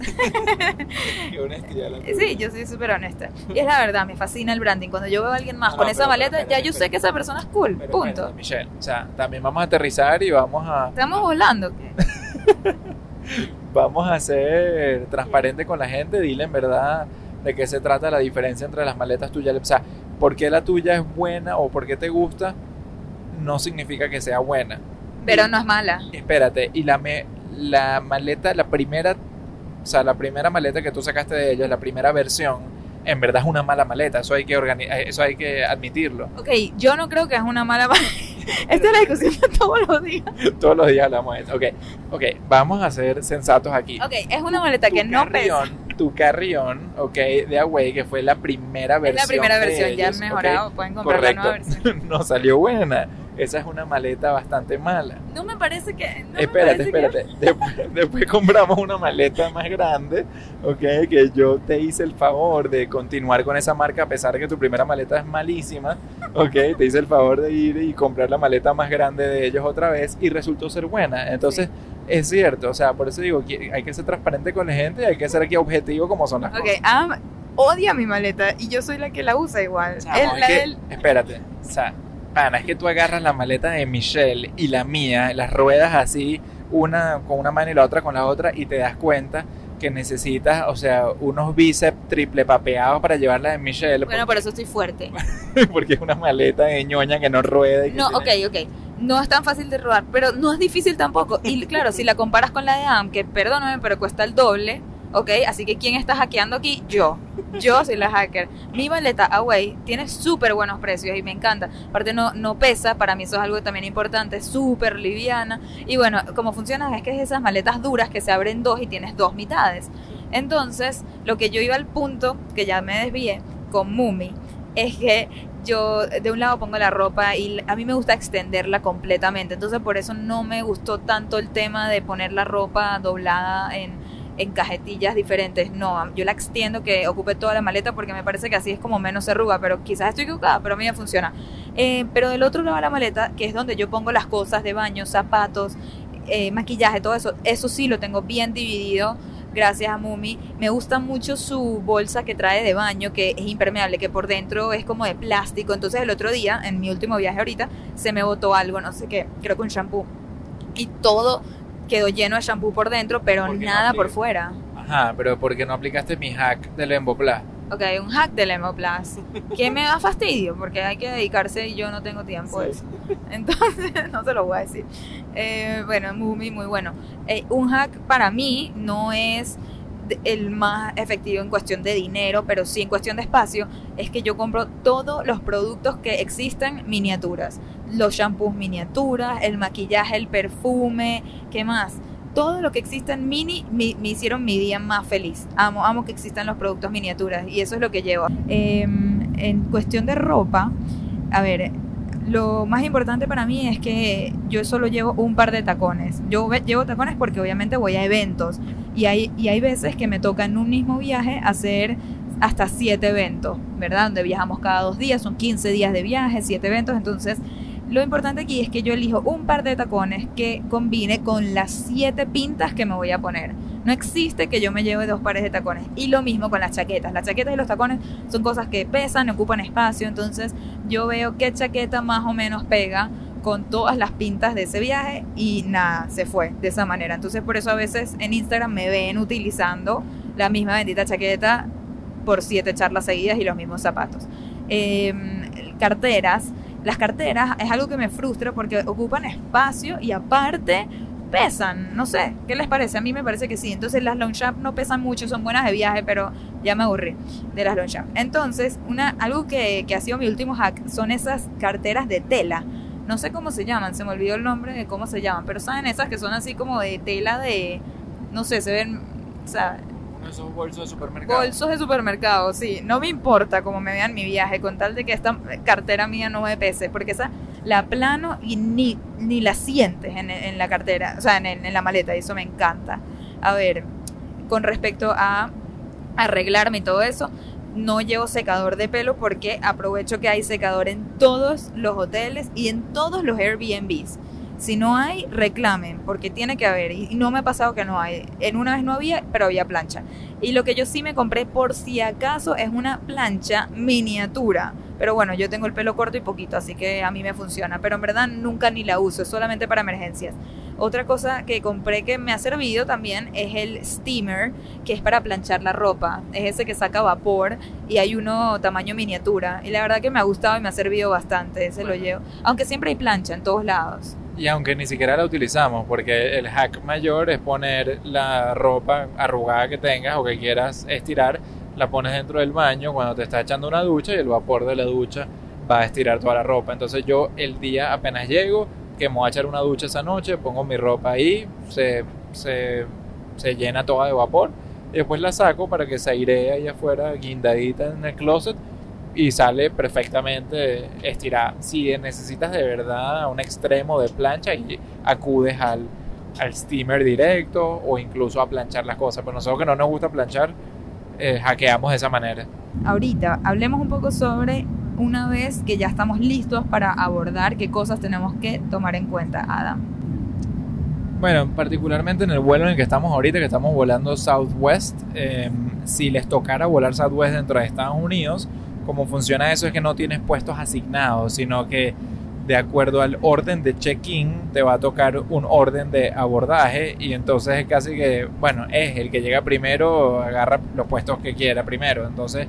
Qué honestidad la tuya. Sí, yo soy súper honesta. Y es la verdad, me fascina el branding. Cuando yo veo a alguien más no, con no, esa pero, maleta, pero, pero, ya pero, yo pero, sé que esa persona es cool. Pero, punto. Pero, Michelle, o sea, también vamos a aterrizar y vamos a... Estamos volando. Vamos a ser transparente con la gente, dile en verdad de qué se trata la diferencia entre las maletas tuyas. O sea, por qué la tuya es buena o por qué te gusta, no significa que sea buena. Pero y, no es mala. Espérate, y la, me, la maleta, la primera, o sea, la primera maleta que tú sacaste de ella, la primera versión, en verdad es una mala maleta, eso hay que organi- eso hay que admitirlo. Ok, yo no creo que es una mala maleta. Esta es la discusión de todos los días. Todos los días hablamos de esto. Ok, okay, vamos a ser sensatos aquí. Ok, es una maleta tu que carrión, no pesa. Tu carrión, ok, de Away, que fue la primera versión. Es la primera versión, ellos, ya han mejorado, okay, pueden comprar correcto. La nueva versión. No salió buena. Esa es una maleta bastante mala. No me parece que... No espérate, me parece espérate. Que... Después, después compramos una maleta más grande, ok, que yo te hice el favor de continuar con esa marca a pesar de que tu primera maleta es malísima, ok, te hice el favor de ir y comprar la maleta más grande de ellos otra vez y resultó ser buena. Entonces, sí. Es cierto, o sea, por eso digo, hay que ser transparente con la gente y hay que ser aquí objetivo como son las okay, cosas. Ok, um, odia mi maleta y yo soy la que la usa igual. O sea, el, no, la que, del... Espérate, o sea... Ana, es que tú agarras la maleta de Michelle y la mía, las ruedas así, una con una mano y la otra con la otra, y te das cuenta que necesitas, o sea, unos bíceps triple papeados para llevarla de Michelle. Bueno, porque, por eso estoy fuerte. Porque es una maleta de ñoña que no rueda. Y que no, tiene... ok, ok. No es tan fácil de rodar, pero no es difícil tampoco. Y claro, si la comparas con la de Am, que perdóname, pero cuesta el doble, ok, así que ¿quién está hackeando aquí? Yo. Yo soy la hacker. Mi maleta Away tiene súper buenos precios y me encanta. Aparte no, no pesa, para mí eso es algo también importante, súper liviana. Y bueno, como funciona es que es esas maletas duras que se abren dos y tienes dos mitades. Entonces, lo que yo iba al punto, que ya me desvié, con Mumi, es que yo de un lado pongo la ropa y a mí me gusta extenderla completamente. Entonces, por eso no me gustó tanto el tema de poner la ropa doblada en... en cajetillas diferentes, no, yo la extiendo que ocupe toda la maleta porque me parece que así es como menos se arruga, pero quizás estoy equivocada, pero a mí me funciona. Eh, pero del otro lado de la maleta, que es donde yo pongo las cosas de baño, zapatos, eh, maquillaje, todo eso, eso sí lo tengo bien dividido, gracias a Mumi. Me gusta mucho su bolsa que trae de baño, que es impermeable, que por dentro es como de plástico, entonces el otro día, en mi último viaje ahorita, se me botó algo, no sé qué, creo que un shampoo, y todo... quedó lleno de shampoo por dentro, pero porque nada no por fuera. Ajá, pero ¿por qué no aplicaste mi hack del Emboplast? Ok, un hack del Emboplast. Que me da fastidio, porque hay que dedicarse y yo no tengo tiempo sí. a eso. Entonces, no se lo voy a decir. Eh, bueno, muy, muy bueno. Eh, un hack para mí no es el más efectivo en cuestión de dinero, pero sí en cuestión de espacio, es que yo compro todos los productos que existen miniaturas. Los shampoos miniaturas, el maquillaje, el perfume, ¿qué más? Todo lo que exista en mini me, me hicieron mi día más feliz. Amo, amo que existan los productos miniaturas y eso es lo que llevo. Eh, en cuestión de ropa, a ver, lo más importante para mí es que yo solo llevo un par de tacones. Yo llevo tacones porque obviamente voy a eventos y hay, y hay veces que me toca en un mismo viaje hacer... hasta siete eventos, ¿verdad? Donde viajamos cada dos días, son quince días de viaje, siete eventos, entonces lo importante aquí es que yo elijo un par de tacones que combine con las siete pintas que me voy a poner. No existe que yo me lleve dos pares de tacones y lo mismo con las chaquetas. Las chaquetas y los tacones son cosas que pesan, ocupan espacio, entonces yo veo qué chaqueta más o menos pega con todas las pintas de ese viaje y nada, se fue de esa manera. Entonces por eso a veces en Instagram me ven utilizando la misma bendita chaqueta por siete charlas seguidas y los mismos zapatos. Eh, carteras. Las carteras es algo que me frustra porque ocupan espacio y aparte pesan, no sé, ¿qué les parece? A mí me parece que sí. Entonces las Lounge App no pesan mucho, son buenas de viaje, pero ya me aburrí de las Lounge App. Entonces, una, algo que, que ha sido mi último hack son esas carteras de tela. No sé cómo se llaman, se me olvidó el nombre de cómo se llaman, pero saben esas que son así como de tela de, no sé, se ven, o sea, esos bolsos de supermercado. Bolsos de supermercado, sí. No me importa cómo me vean mi viaje, con tal de que esta cartera mía no me pese, porque esa la plano y ni, ni la sientes en, en la cartera, o sea, en, el, en la maleta, y eso me encanta. A ver, con respecto a arreglarme y todo eso, no llevo secador de pelo porque aprovecho que hay secador en todos los hoteles y en todos los Airbnbs. Si no hay, reclamen, porque tiene que haber. Y no me ha pasado que no hay. En una vez no había, pero había plancha. Y lo que yo sí me compré, por si acaso, es una plancha miniatura. Pero bueno, yo tengo el pelo corto y poquito, así que a mí me funciona. Pero en verdad nunca ni la uso, es solamente para emergencias. Otra cosa que compré que me ha servido también es el steamer, que es para planchar la ropa. Es ese que saca vapor y hay uno tamaño miniatura. Y la verdad que me ha gustado y me ha servido bastante, ese bueno. Lo llevo. Aunque siempre hay plancha en todos lados. Y aunque ni siquiera la utilizamos, porque el hack mayor es poner la ropa arrugada que tengas o que quieras estirar, la pones dentro del baño cuando te estás echando una ducha y el vapor de la ducha va a estirar toda la ropa. Entonces yo el día apenas llego, que me voy a echar una ducha esa noche, pongo mi ropa ahí, se, se, se llena toda de vapor, y después la saco para que se airee ahí afuera, guindadita en el closet, y sale perfectamente estirada. Si necesitas de verdad un extremo de plancha, y acudes al, al steamer directo o incluso a planchar las cosas. Pero nosotros que no nos gusta planchar, eh, hackeamos de esa manera. Ahorita hablemos un poco sobre, una vez que ya estamos listos para abordar, qué cosas tenemos que tomar en cuenta, Adam. Bueno, particularmente en el vuelo en el que estamos ahorita, que estamos volando Southwest, eh, si les tocara volar Southwest dentro de Estados Unidos, cómo funciona eso es que no tienes puestos asignados, sino que de acuerdo al orden de check-in te va a tocar un orden de abordaje, y entonces es casi que, bueno, es el que llega primero, agarra los puestos que quiera primero. Entonces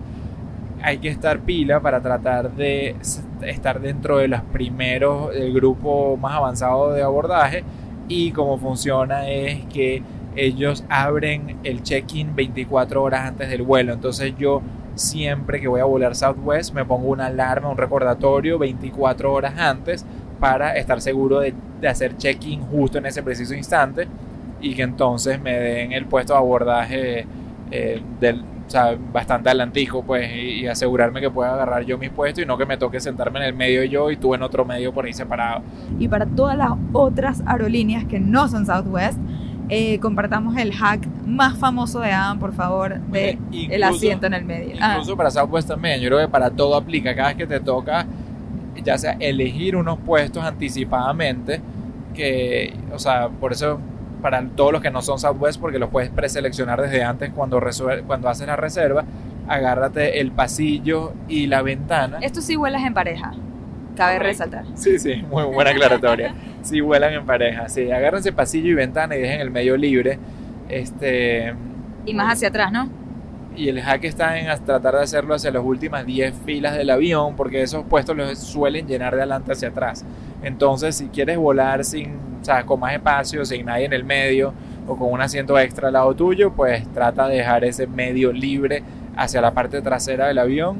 hay que estar pila para tratar de estar dentro de los primeros, el grupo más avanzado de abordaje. Y cómo funciona es que ellos abren el check-in veinticuatro horas antes del vuelo. Entonces yo siempre que voy a volar Southwest me pongo una alarma, un recordatorio veinticuatro horas antes, para estar seguro de, de hacer check-in justo en ese preciso instante, y que entonces me den el puesto de abordaje eh, del, o sea, bastante adelantico, pues, y, y asegurarme que pueda agarrar yo mis puestos y no que me toque sentarme en el medio yo y tú en otro medio por ahí separado. Y para todas las otras aerolíneas que no son Southwest, Eh, compartamos el hack más famoso de Adam, por favor, de incluso, el asiento en el medio. Incluso ah. para Southwest también, yo creo que para todo aplica. Cada vez que te toca, ya sea elegir unos puestos anticipadamente, que, o sea, por eso para todos los que no son Southwest, porque los puedes preseleccionar desde antes cuando, resuel- cuando haces la reserva, agárrate el pasillo y la ventana. Esto sí vuelas en pareja. Cabe okay. resaltar. Sí, sí, muy buena aclaratoria. Sí, vuelan en pareja. Sí, agárrense pasillo y ventana y dejen el medio libre. Este, y más hacia atrás, ¿no? Y el hack está en tratar de hacerlo hacia las últimas diez filas del avión, porque esos puestos los suelen llenar de adelante hacia atrás. Entonces, si quieres volar sin, o sea, con más espacio, sin nadie en el medio o con un asiento extra al lado tuyo, pues trata de dejar ese medio libre hacia la parte trasera del avión.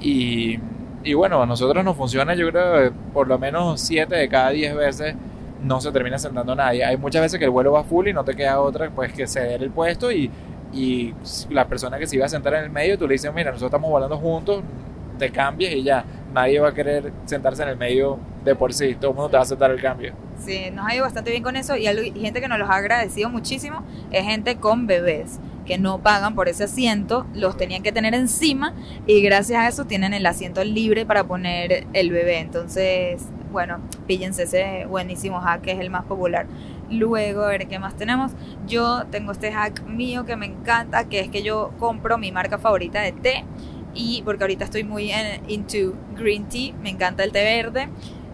Y... Y bueno, a nosotros nos funciona, yo creo que por lo menos siete de cada diez veces no se termina sentando nadie. Hay muchas veces que el vuelo va full y no te queda otra pues que ceder el puesto, y, y la persona que se iba a sentar en el medio, tú le dices, mira, nosotros estamos volando juntos, te cambies y ya. Nadie va a querer sentarse en el medio de por sí, todo el mundo te va a aceptar el cambio. Sí, nos ha ido bastante bien con eso, y hay gente que nos los ha agradecido muchísimo, es gente con bebés que no pagan por ese asiento, los tenían que tener encima, y gracias a eso tienen el asiento libre para poner el bebé. Entonces, bueno, píllense ese buenísimo hack, que es el más popular. Luego, a ver qué más tenemos. Yo tengo este hack mío que me encanta, que es que yo compro mi marca favorita de té, y porque ahorita estoy muy en, into green tea, me encanta el té verde.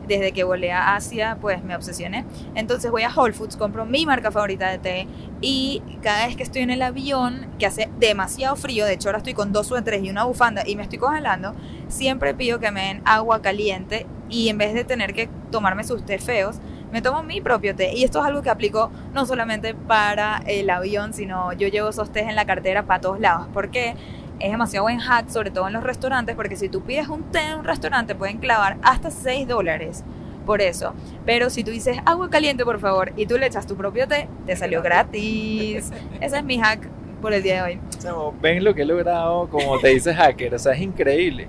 Desde que volé a Asia, pues me obsesioné. Entonces voy a Whole Foods, compro mi marca favorita de té, y cada vez que estoy en el avión, que hace demasiado frío, de hecho ahora estoy con dos suéteres y una bufanda y me estoy congelando, siempre pido que me den agua caliente, y en vez de tener que tomarme sus té feos, me tomo mi propio té. Y esto es algo que aplico no solamente para el avión, sino yo llevo esos tés en la cartera para todos lados. ¿Por qué? Es demasiado buen hack, sobre todo en los restaurantes, porque si tú pides un té en un restaurante pueden clavar hasta seis dólares por eso. Pero si tú dices agua caliente por favor y tú le echas tu propio té, te salió gratis. Ese es mi hack por el día de hoy. So, ven lo que he logrado, como te dice hacker, o sea, es increíble.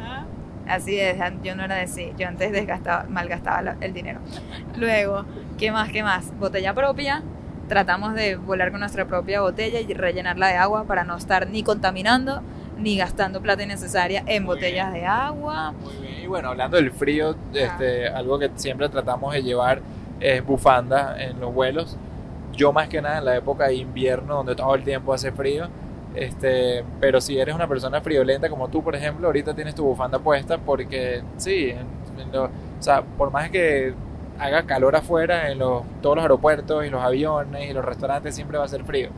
Ajá. Así es, yo no era de sí, yo antes desgastaba, malgastaba el dinero. Luego, ¿qué más, qué más? Botella propia. Tratamos de volar con nuestra propia botella y rellenarla de agua para no estar ni contaminando ni gastando plata innecesaria en muy botellas bien. De agua. Muy bien. Y bueno, hablando del frío, ah. este, algo que siempre tratamos de llevar es bufanda en los vuelos. Yo más que nada en la época de invierno, donde todo el tiempo hace frío. Este, pero si eres una persona friolenta como tú, por ejemplo, ahorita tienes tu bufanda puesta porque sí, en, en lo, o sea, por más que haga calor afuera, en los, todos los aeropuertos y los aviones y los restaurantes siempre va a ser frío.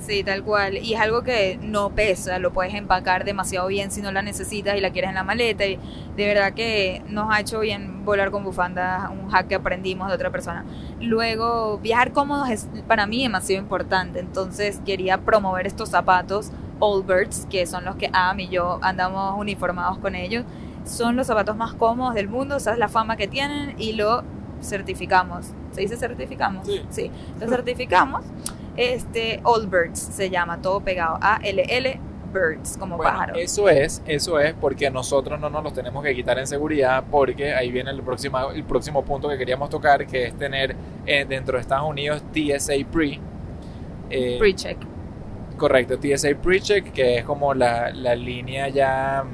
Sí, tal cual. Y es algo que no pesa, lo puedes empacar demasiado bien si no la necesitas y la quieres en la maleta. Y de verdad que nos ha hecho bien volar con bufandas, un hack que aprendimos de otra persona. Luego, viajar cómodos es para mí demasiado importante, entonces quería promover estos zapatos Allbirds, que son los que Adam y yo andamos uniformados con ellos. Son los zapatos más cómodos del mundo, esa es la fama que tienen y lo certificamos. ¿Se dice certificamos? Sí. Sí, lo certificamos. Este, Allbirds se llama, todo pegado, A L L Birds, como bueno, pájaro. Eso es, eso es porque nosotros no nos los tenemos que quitar en seguridad, porque ahí viene el próximo, el próximo punto que queríamos tocar, que es tener eh, dentro de Estados Unidos T S A Pre eh, PreCheck. Correcto, T S A PreCheck, que es como la, la línea ya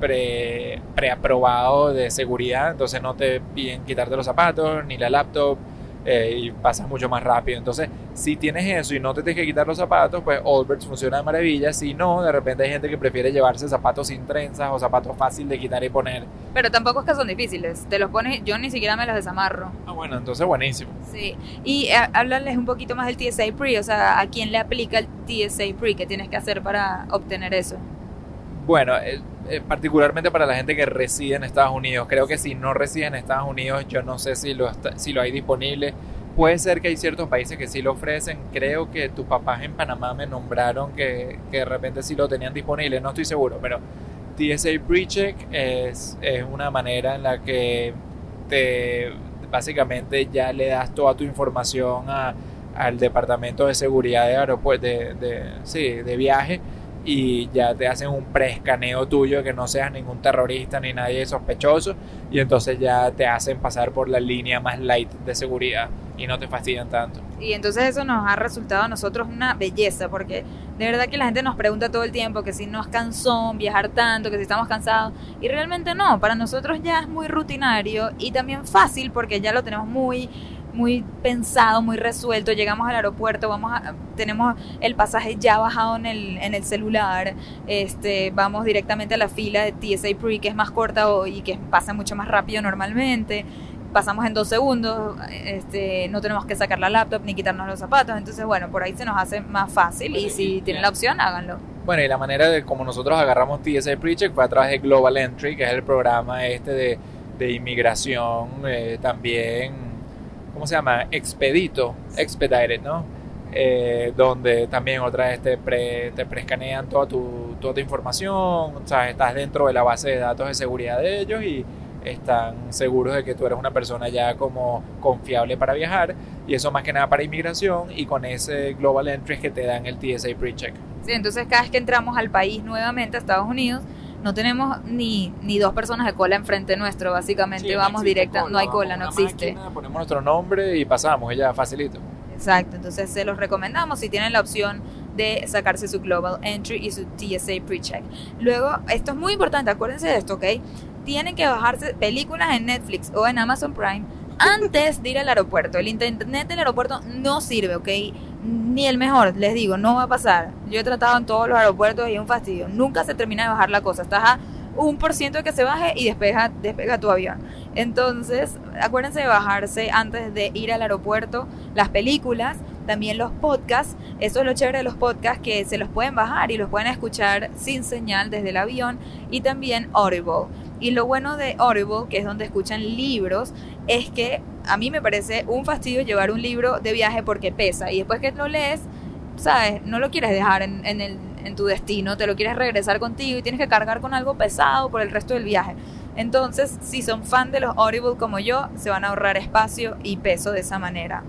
pre preaprobado de seguridad, entonces no te piden quitarte los zapatos ni la laptop. Eh, y pasas mucho más rápido. Entonces, si tienes eso y no te tienes que quitar los zapatos, pues Allbirds funciona de maravilla. Si no, de repente hay gente que prefiere llevarse zapatos sin trenzas o zapatos fácil de quitar y poner. Pero tampoco es que son difíciles. Te los pones, yo ni siquiera me los desamarro. Ah, bueno, entonces buenísimo. Sí. Y a, háblales un poquito más del T S A Pre, o sea, ¿a quién le aplica el T S A Pre? ¿Qué tienes que hacer para obtener eso? Bueno, eh, eh, particularmente para la gente que reside en Estados Unidos. Creo que si no reside en Estados Unidos, yo no sé si lo, está, si lo hay disponible. Puede ser que hay ciertos países que sí lo ofrecen. Creo que tus papás en Panamá me nombraron que, que de repente sí lo tenían disponible. No estoy seguro, pero T S A PreCheck es, es una manera en la que te básicamente ya le das toda tu información a, al departamento de seguridad de, aeropu- de, de, sí, de viaje. Y ya te hacen un preescaneo tuyo, que no seas ningún terrorista ni nadie sospechoso, y entonces ya te hacen pasar por la línea más light de seguridad y no te fastidian tanto. Y entonces eso nos ha resultado a nosotros una belleza, porque de verdad que la gente nos pregunta todo el tiempo que si nos cansó viajar tanto, que si estamos cansados, y realmente no, para nosotros ya es muy rutinario y también fácil porque ya lo tenemos muy... muy pensado, muy resuelto. Llegamos al aeropuerto, vamos a, tenemos el pasaje ya bajado en el, en el celular, este, vamos directamente a la fila de T S A Pre, que es más corta y que pasa mucho más rápido normalmente, pasamos en dos segundos, este, no tenemos que sacar la laptop ni quitarnos los zapatos, entonces bueno, por ahí se nos hace más fácil y si tienen la opción, háganlo. Bueno, y la manera de como nosotros agarramos T S A PreCheck fue a través de Global Entry, que es el programa este de, de inmigración, eh, también... ¿Cómo se llama? Expedito, Expedited, ¿no? Eh, donde también otra vez te, pre, te preescanean toda tu, toda tu información, o sea, estás dentro de la base de datos de seguridad de ellos y están seguros de que tú eres una persona ya como confiable para viajar, y eso más que nada para inmigración, y con ese Global Entry que te dan el T S A PreCheck. Sí, entonces cada vez que entramos al país nuevamente, a Estados Unidos, no tenemos ni, ni dos personas de cola enfrente nuestro, básicamente sí, vamos no directa, cola, no hay cola, no existe. Máquina, ponemos nuestro nombre y pasamos, y ya, facilito. Exacto, entonces se los recomendamos si tienen la opción de sacarse su Global Entry y su T S A PreCheck. Luego, esto es muy importante, acuérdense de esto, ¿ok? Tienen que bajarse películas en Netflix o en Amazon Prime antes de ir al aeropuerto. El internet del aeropuerto no sirve, ¿ok? Ni el mejor, les digo, no va a pasar. Yo he tratado en todos los aeropuertos y es un fastidio. Nunca se termina de bajar la cosa. Estás a un por ciento de que se baje y despega, despega tu avión. Entonces, acuérdense de bajarse antes de ir al aeropuerto las películas, también los podcasts. Eso es lo chévere de los podcasts, que se los pueden bajar y los pueden escuchar sin señal desde el avión, y también Audible. Y lo bueno de Audible, que es donde escuchan libros, es que a mí me parece un fastidio llevar un libro de viaje porque pesa y después que lo lees, ¿sabes? No lo quieres dejar en, en, el, en tu destino, te lo quieres regresar contigo y tienes que cargar con algo pesado por el resto del viaje. Entonces, si son fan de los Audible como yo, se van a ahorrar espacio y peso de esa manera.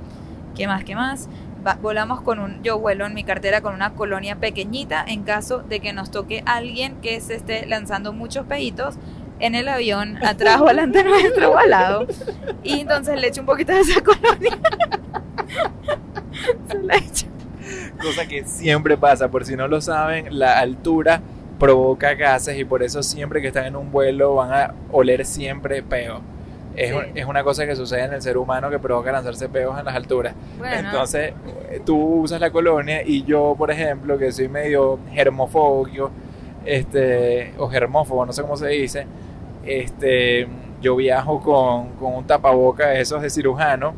¿Qué más? ¿Qué más? Va, volamos con un, yo vuelo en mi cartera con una colonia pequeñita en caso de que nos toque alguien que se esté lanzando muchos peitos en el avión, atrás o adelante nuestro o al lado. Y entonces le echo un poquito de esa colonia. Se la echo. Cosa que siempre pasa, por si no lo saben, la altura provoca gases y por eso siempre que están en un vuelo van a oler siempre peo. Es, sí. un, es una cosa que sucede en el ser humano que provoca lanzarse peos en las alturas. Bueno. Entonces tú usas la colonia y yo, por ejemplo, que soy medio germofóbico, este, o germófobo, no sé cómo se dice, este, yo viajo con, con un tapaboca esos de cirujano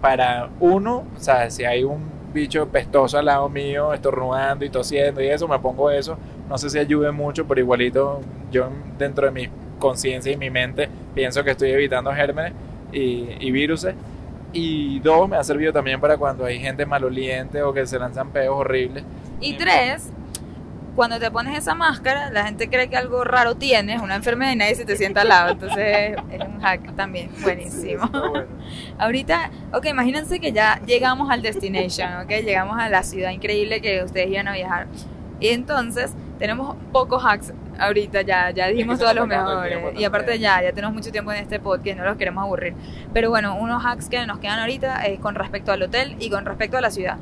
para uno, o sea, si hay un bicho pestoso al lado mío estornudando y tosiendo y eso, me pongo eso, no sé si ayude mucho, pero igualito yo dentro de mi conciencia y mi mente pienso que estoy evitando gérmenes y, y viruses. Y dos, me ha servido también para cuando hay gente maloliente o que se lanzan peos horribles. Y eh, tres, cuando te pones esa máscara, la gente cree que algo raro tienes, una enfermedad, y nadie se te sienta al lado. Entonces es un hack también, buenísimo. Sí, bueno. Ahorita, ok, imagínense que ya llegamos al destination, ok, llegamos a la ciudad increíble que ustedes iban a viajar. Y entonces tenemos pocos hacks ahorita, ya, ya dijimos todos los mejores. Y aparte ya, ya tenemos mucho tiempo en este podcast, no los queremos aburrir. Pero bueno, unos hacks que nos quedan ahorita es con respecto al hotel y con respecto a la ciudad.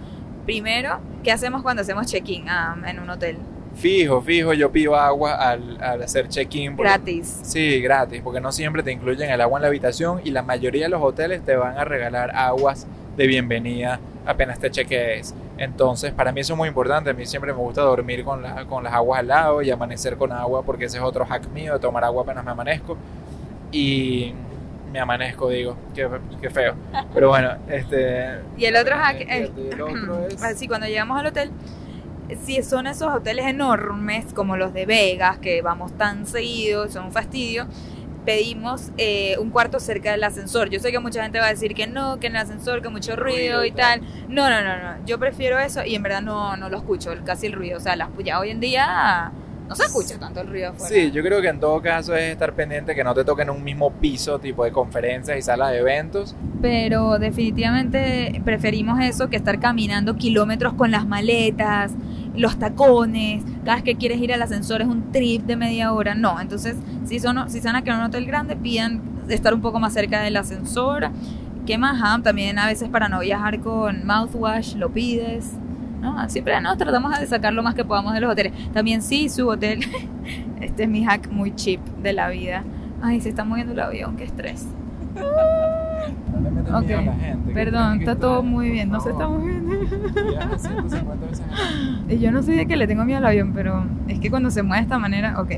Primero, ¿qué hacemos cuando hacemos check-in um, en un hotel? Fijo, fijo, yo pido agua al, al hacer check-in. Porque, gratis. Sí, gratis, porque no siempre te incluyen el agua en la habitación y la mayoría de los hoteles te van a regalar aguas de bienvenida apenas te cheques. Entonces, para mí eso es muy importante. A mí siempre me gusta dormir con, la, con las aguas al lado y amanecer con agua, porque ese es otro hack mío, de tomar agua apenas me amanezco. Y me amanezco, digo, qué, qué feo. Pero bueno, este... Y el otro hack es... El otro es... Así, cuando llegamos al hotel... Si son esos hoteles enormes como los de Vegas, que vamos tan seguidos, son un fastidio, pedimos eh, un cuarto cerca del ascensor. Yo sé que mucha gente va a decir que no, que en el ascensor, que mucho ruido, ruido y tal. tal. No, no, no, no. Yo prefiero eso y en verdad no, no lo escucho, casi el ruido. O sea, las, ya hoy en día no se escucha tanto el ruido afuera. Sí, yo creo que en todo caso es estar pendiente que no te toquen un mismo piso, tipo de conferencias y salas de eventos. Pero definitivamente preferimos eso que estar caminando kilómetros con las maletas, los tacones, cada vez que quieres ir al ascensor es un trip de media hora. No, entonces si son si están aquí en un hotel grande, pidan estar un poco más cerca del ascensor. ¿Qué más? Ah, también a veces para no viajar con mouthwash lo pides, ¿no? Siempre nos tratamos de sacar lo más que podamos de los hoteles. También sí, su hotel. Este es mi hack muy cheap de la vida. Ay, se está moviendo el avión, qué estrés. No, okay. Gente, perdón, está todo muy bien, no se está moviendo. Y yo no sé de qué le tengo miedo al avión, pero es que cuando se mueve de esta manera, ok,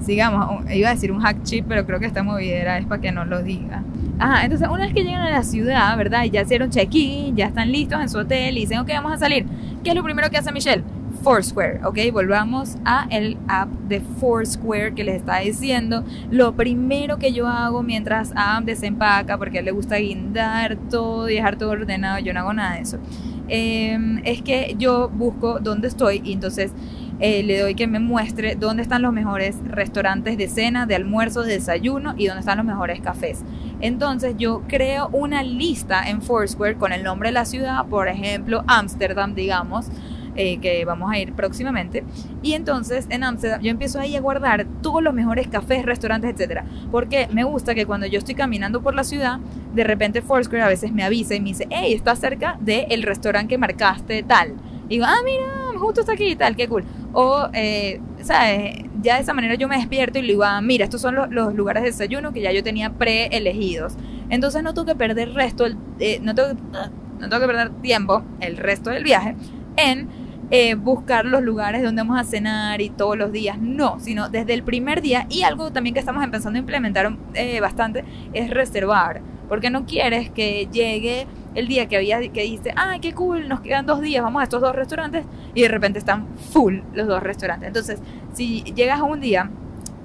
sigamos. Iba a decir un hack chip, pero creo que esta movidera es para que no lo diga. Ah, entonces una vez que llegan a la ciudad, ¿verdad? Y ya hicieron check-in, ya están listos en su hotel y dicen, ok, vamos a salir. ¿Qué es lo primero que hace Michelle? Foursquare, ok, volvamos a el app de Foursquare que les está diciendo, lo primero que yo hago mientras Adam desempaca, porque a él le gusta guindar todo y dejar todo ordenado, yo no hago nada de eso, eh, es que yo busco dónde estoy y entonces eh, le doy que me muestre dónde están los mejores restaurantes de cena, de almuerzo, de desayuno y dónde están los mejores cafés. Entonces yo creo una lista en Foursquare con el nombre de la ciudad, por ejemplo Ámsterdam, digamos, Eh, que vamos a ir próximamente, y entonces en Amsterdam yo empiezo ahí a guardar todos los mejores cafés, restaurantes, etcétera, porque me gusta que cuando yo estoy caminando por la ciudad, de repente Foursquare a veces me avisa y me dice, hey, está cerca del restaurante que marcaste tal, y digo, ah, mira, justo está aquí tal, qué cool, o eh, sabes, ya de esa manera yo me despierto y le digo, ah, mira, estos son los, los lugares de desayuno que ya yo tenía preelegidos, entonces no tengo que perder resto el, eh, no tengo, no tengo que perder tiempo el resto del viaje en Eh, buscar los lugares donde vamos a cenar y todos los días, no, sino desde el primer día. Y algo también que estamos empezando a implementar eh, bastante es reservar, porque no quieres que llegue el día que había que dices, ah, qué cool, nos quedan dos días, vamos a estos dos restaurantes y de repente están full los dos restaurantes. Entonces si llegas a un día,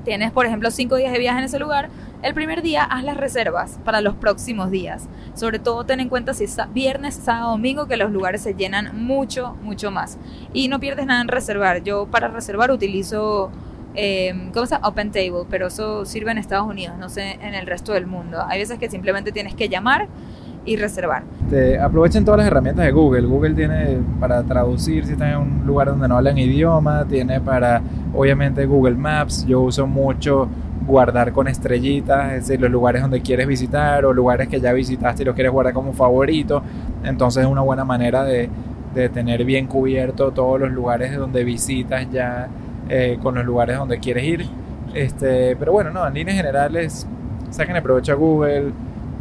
tienes por ejemplo cinco días de viaje en ese lugar, El primer día haz las reservas para los próximos días. Sobre todo ten en cuenta si es viernes, sábado, domingo, que los lugares se llenan mucho, mucho más. Y no pierdes nada en reservar. Yo para reservar utilizo, eh, ¿cómo se llama? Open Table, pero eso sirve en Estados Unidos, no sé en el resto del mundo. Hay veces que simplemente tienes que llamar y reservar. Te aprovechen todas las herramientas de Google. Google tiene para traducir si están en un lugar donde no hablan idioma, tiene para, obviamente, Google Maps. Yo uso mucho guardar con estrellitas, es decir, los lugares donde quieres visitar o lugares que ya visitaste y los quieres guardar como favorito. Entonces es una buena manera de, de tener bien cubierto todos los lugares donde visitas ya, eh, con los lugares donde quieres ir. Este, pero bueno, no, en líneas generales, saquen el provecho a Google.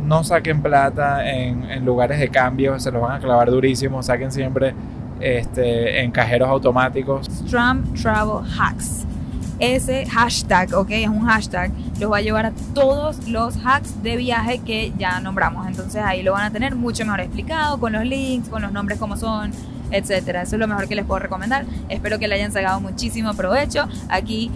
No saquen plata en, en lugares de cambio, se los van a clavar durísimo. Saquen siempre este, en cajeros automáticos. Stram Travel Hacks. Ese hashtag, ok, es un hashtag, los va a llevar a todos los hacks de viaje que ya nombramos. Entonces ahí lo van a tener mucho mejor explicado, con los links, con los nombres como son, etcétera. Eso es lo mejor que les puedo recomendar. Espero que le hayan sacado muchísimo provecho. Aquí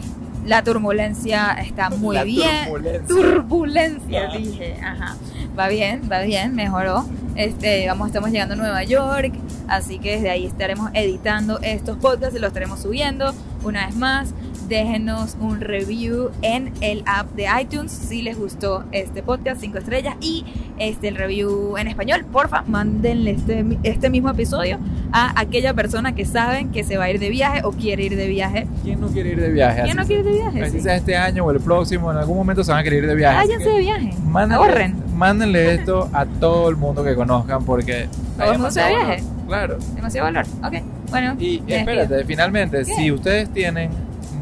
la turbulencia está muy la bien. Turbulencia, turbulencia yeah. dije. Ajá. Va bien, va bien, mejoró. Este, vamos, estamos llegando a Nueva York, así que desde ahí estaremos editando estos podcasts y los estaremos subiendo. Una vez más, déjenos un review en el app de iTunes si les gustó este podcast, cinco estrellas, y este, el review en español. Porfa, mándenle este, este mismo episodio a aquella persona que saben que se va a ir de viaje o quiere ir de viaje. ¿Quién no quiere ir de viaje? ¿Quién así no quiere ir de viaje? Así sea este año o el próximo, en algún momento se van a querer ir de viaje. Váyanse de viaje, ahorren. Mándenle esto a todo el mundo que conozcan porque todo el mundo se va de viaje. Claro. Demasiado valor. Ok, bueno. Y espérate, despido. Finalmente, ¿qué? Si ustedes tienen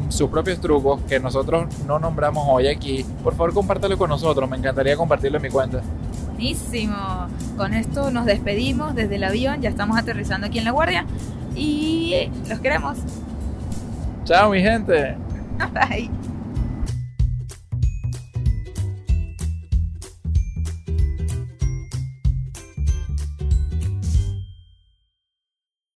sus propios trucos que nosotros no nombramos hoy aquí, por favor compártelo con nosotros, me encantaría compartirlo en mi cuenta. Buenísimo, con esto nos despedimos desde el avión, ya estamos aterrizando aquí en La Guardia y los queremos. Chao mi gente. Bye.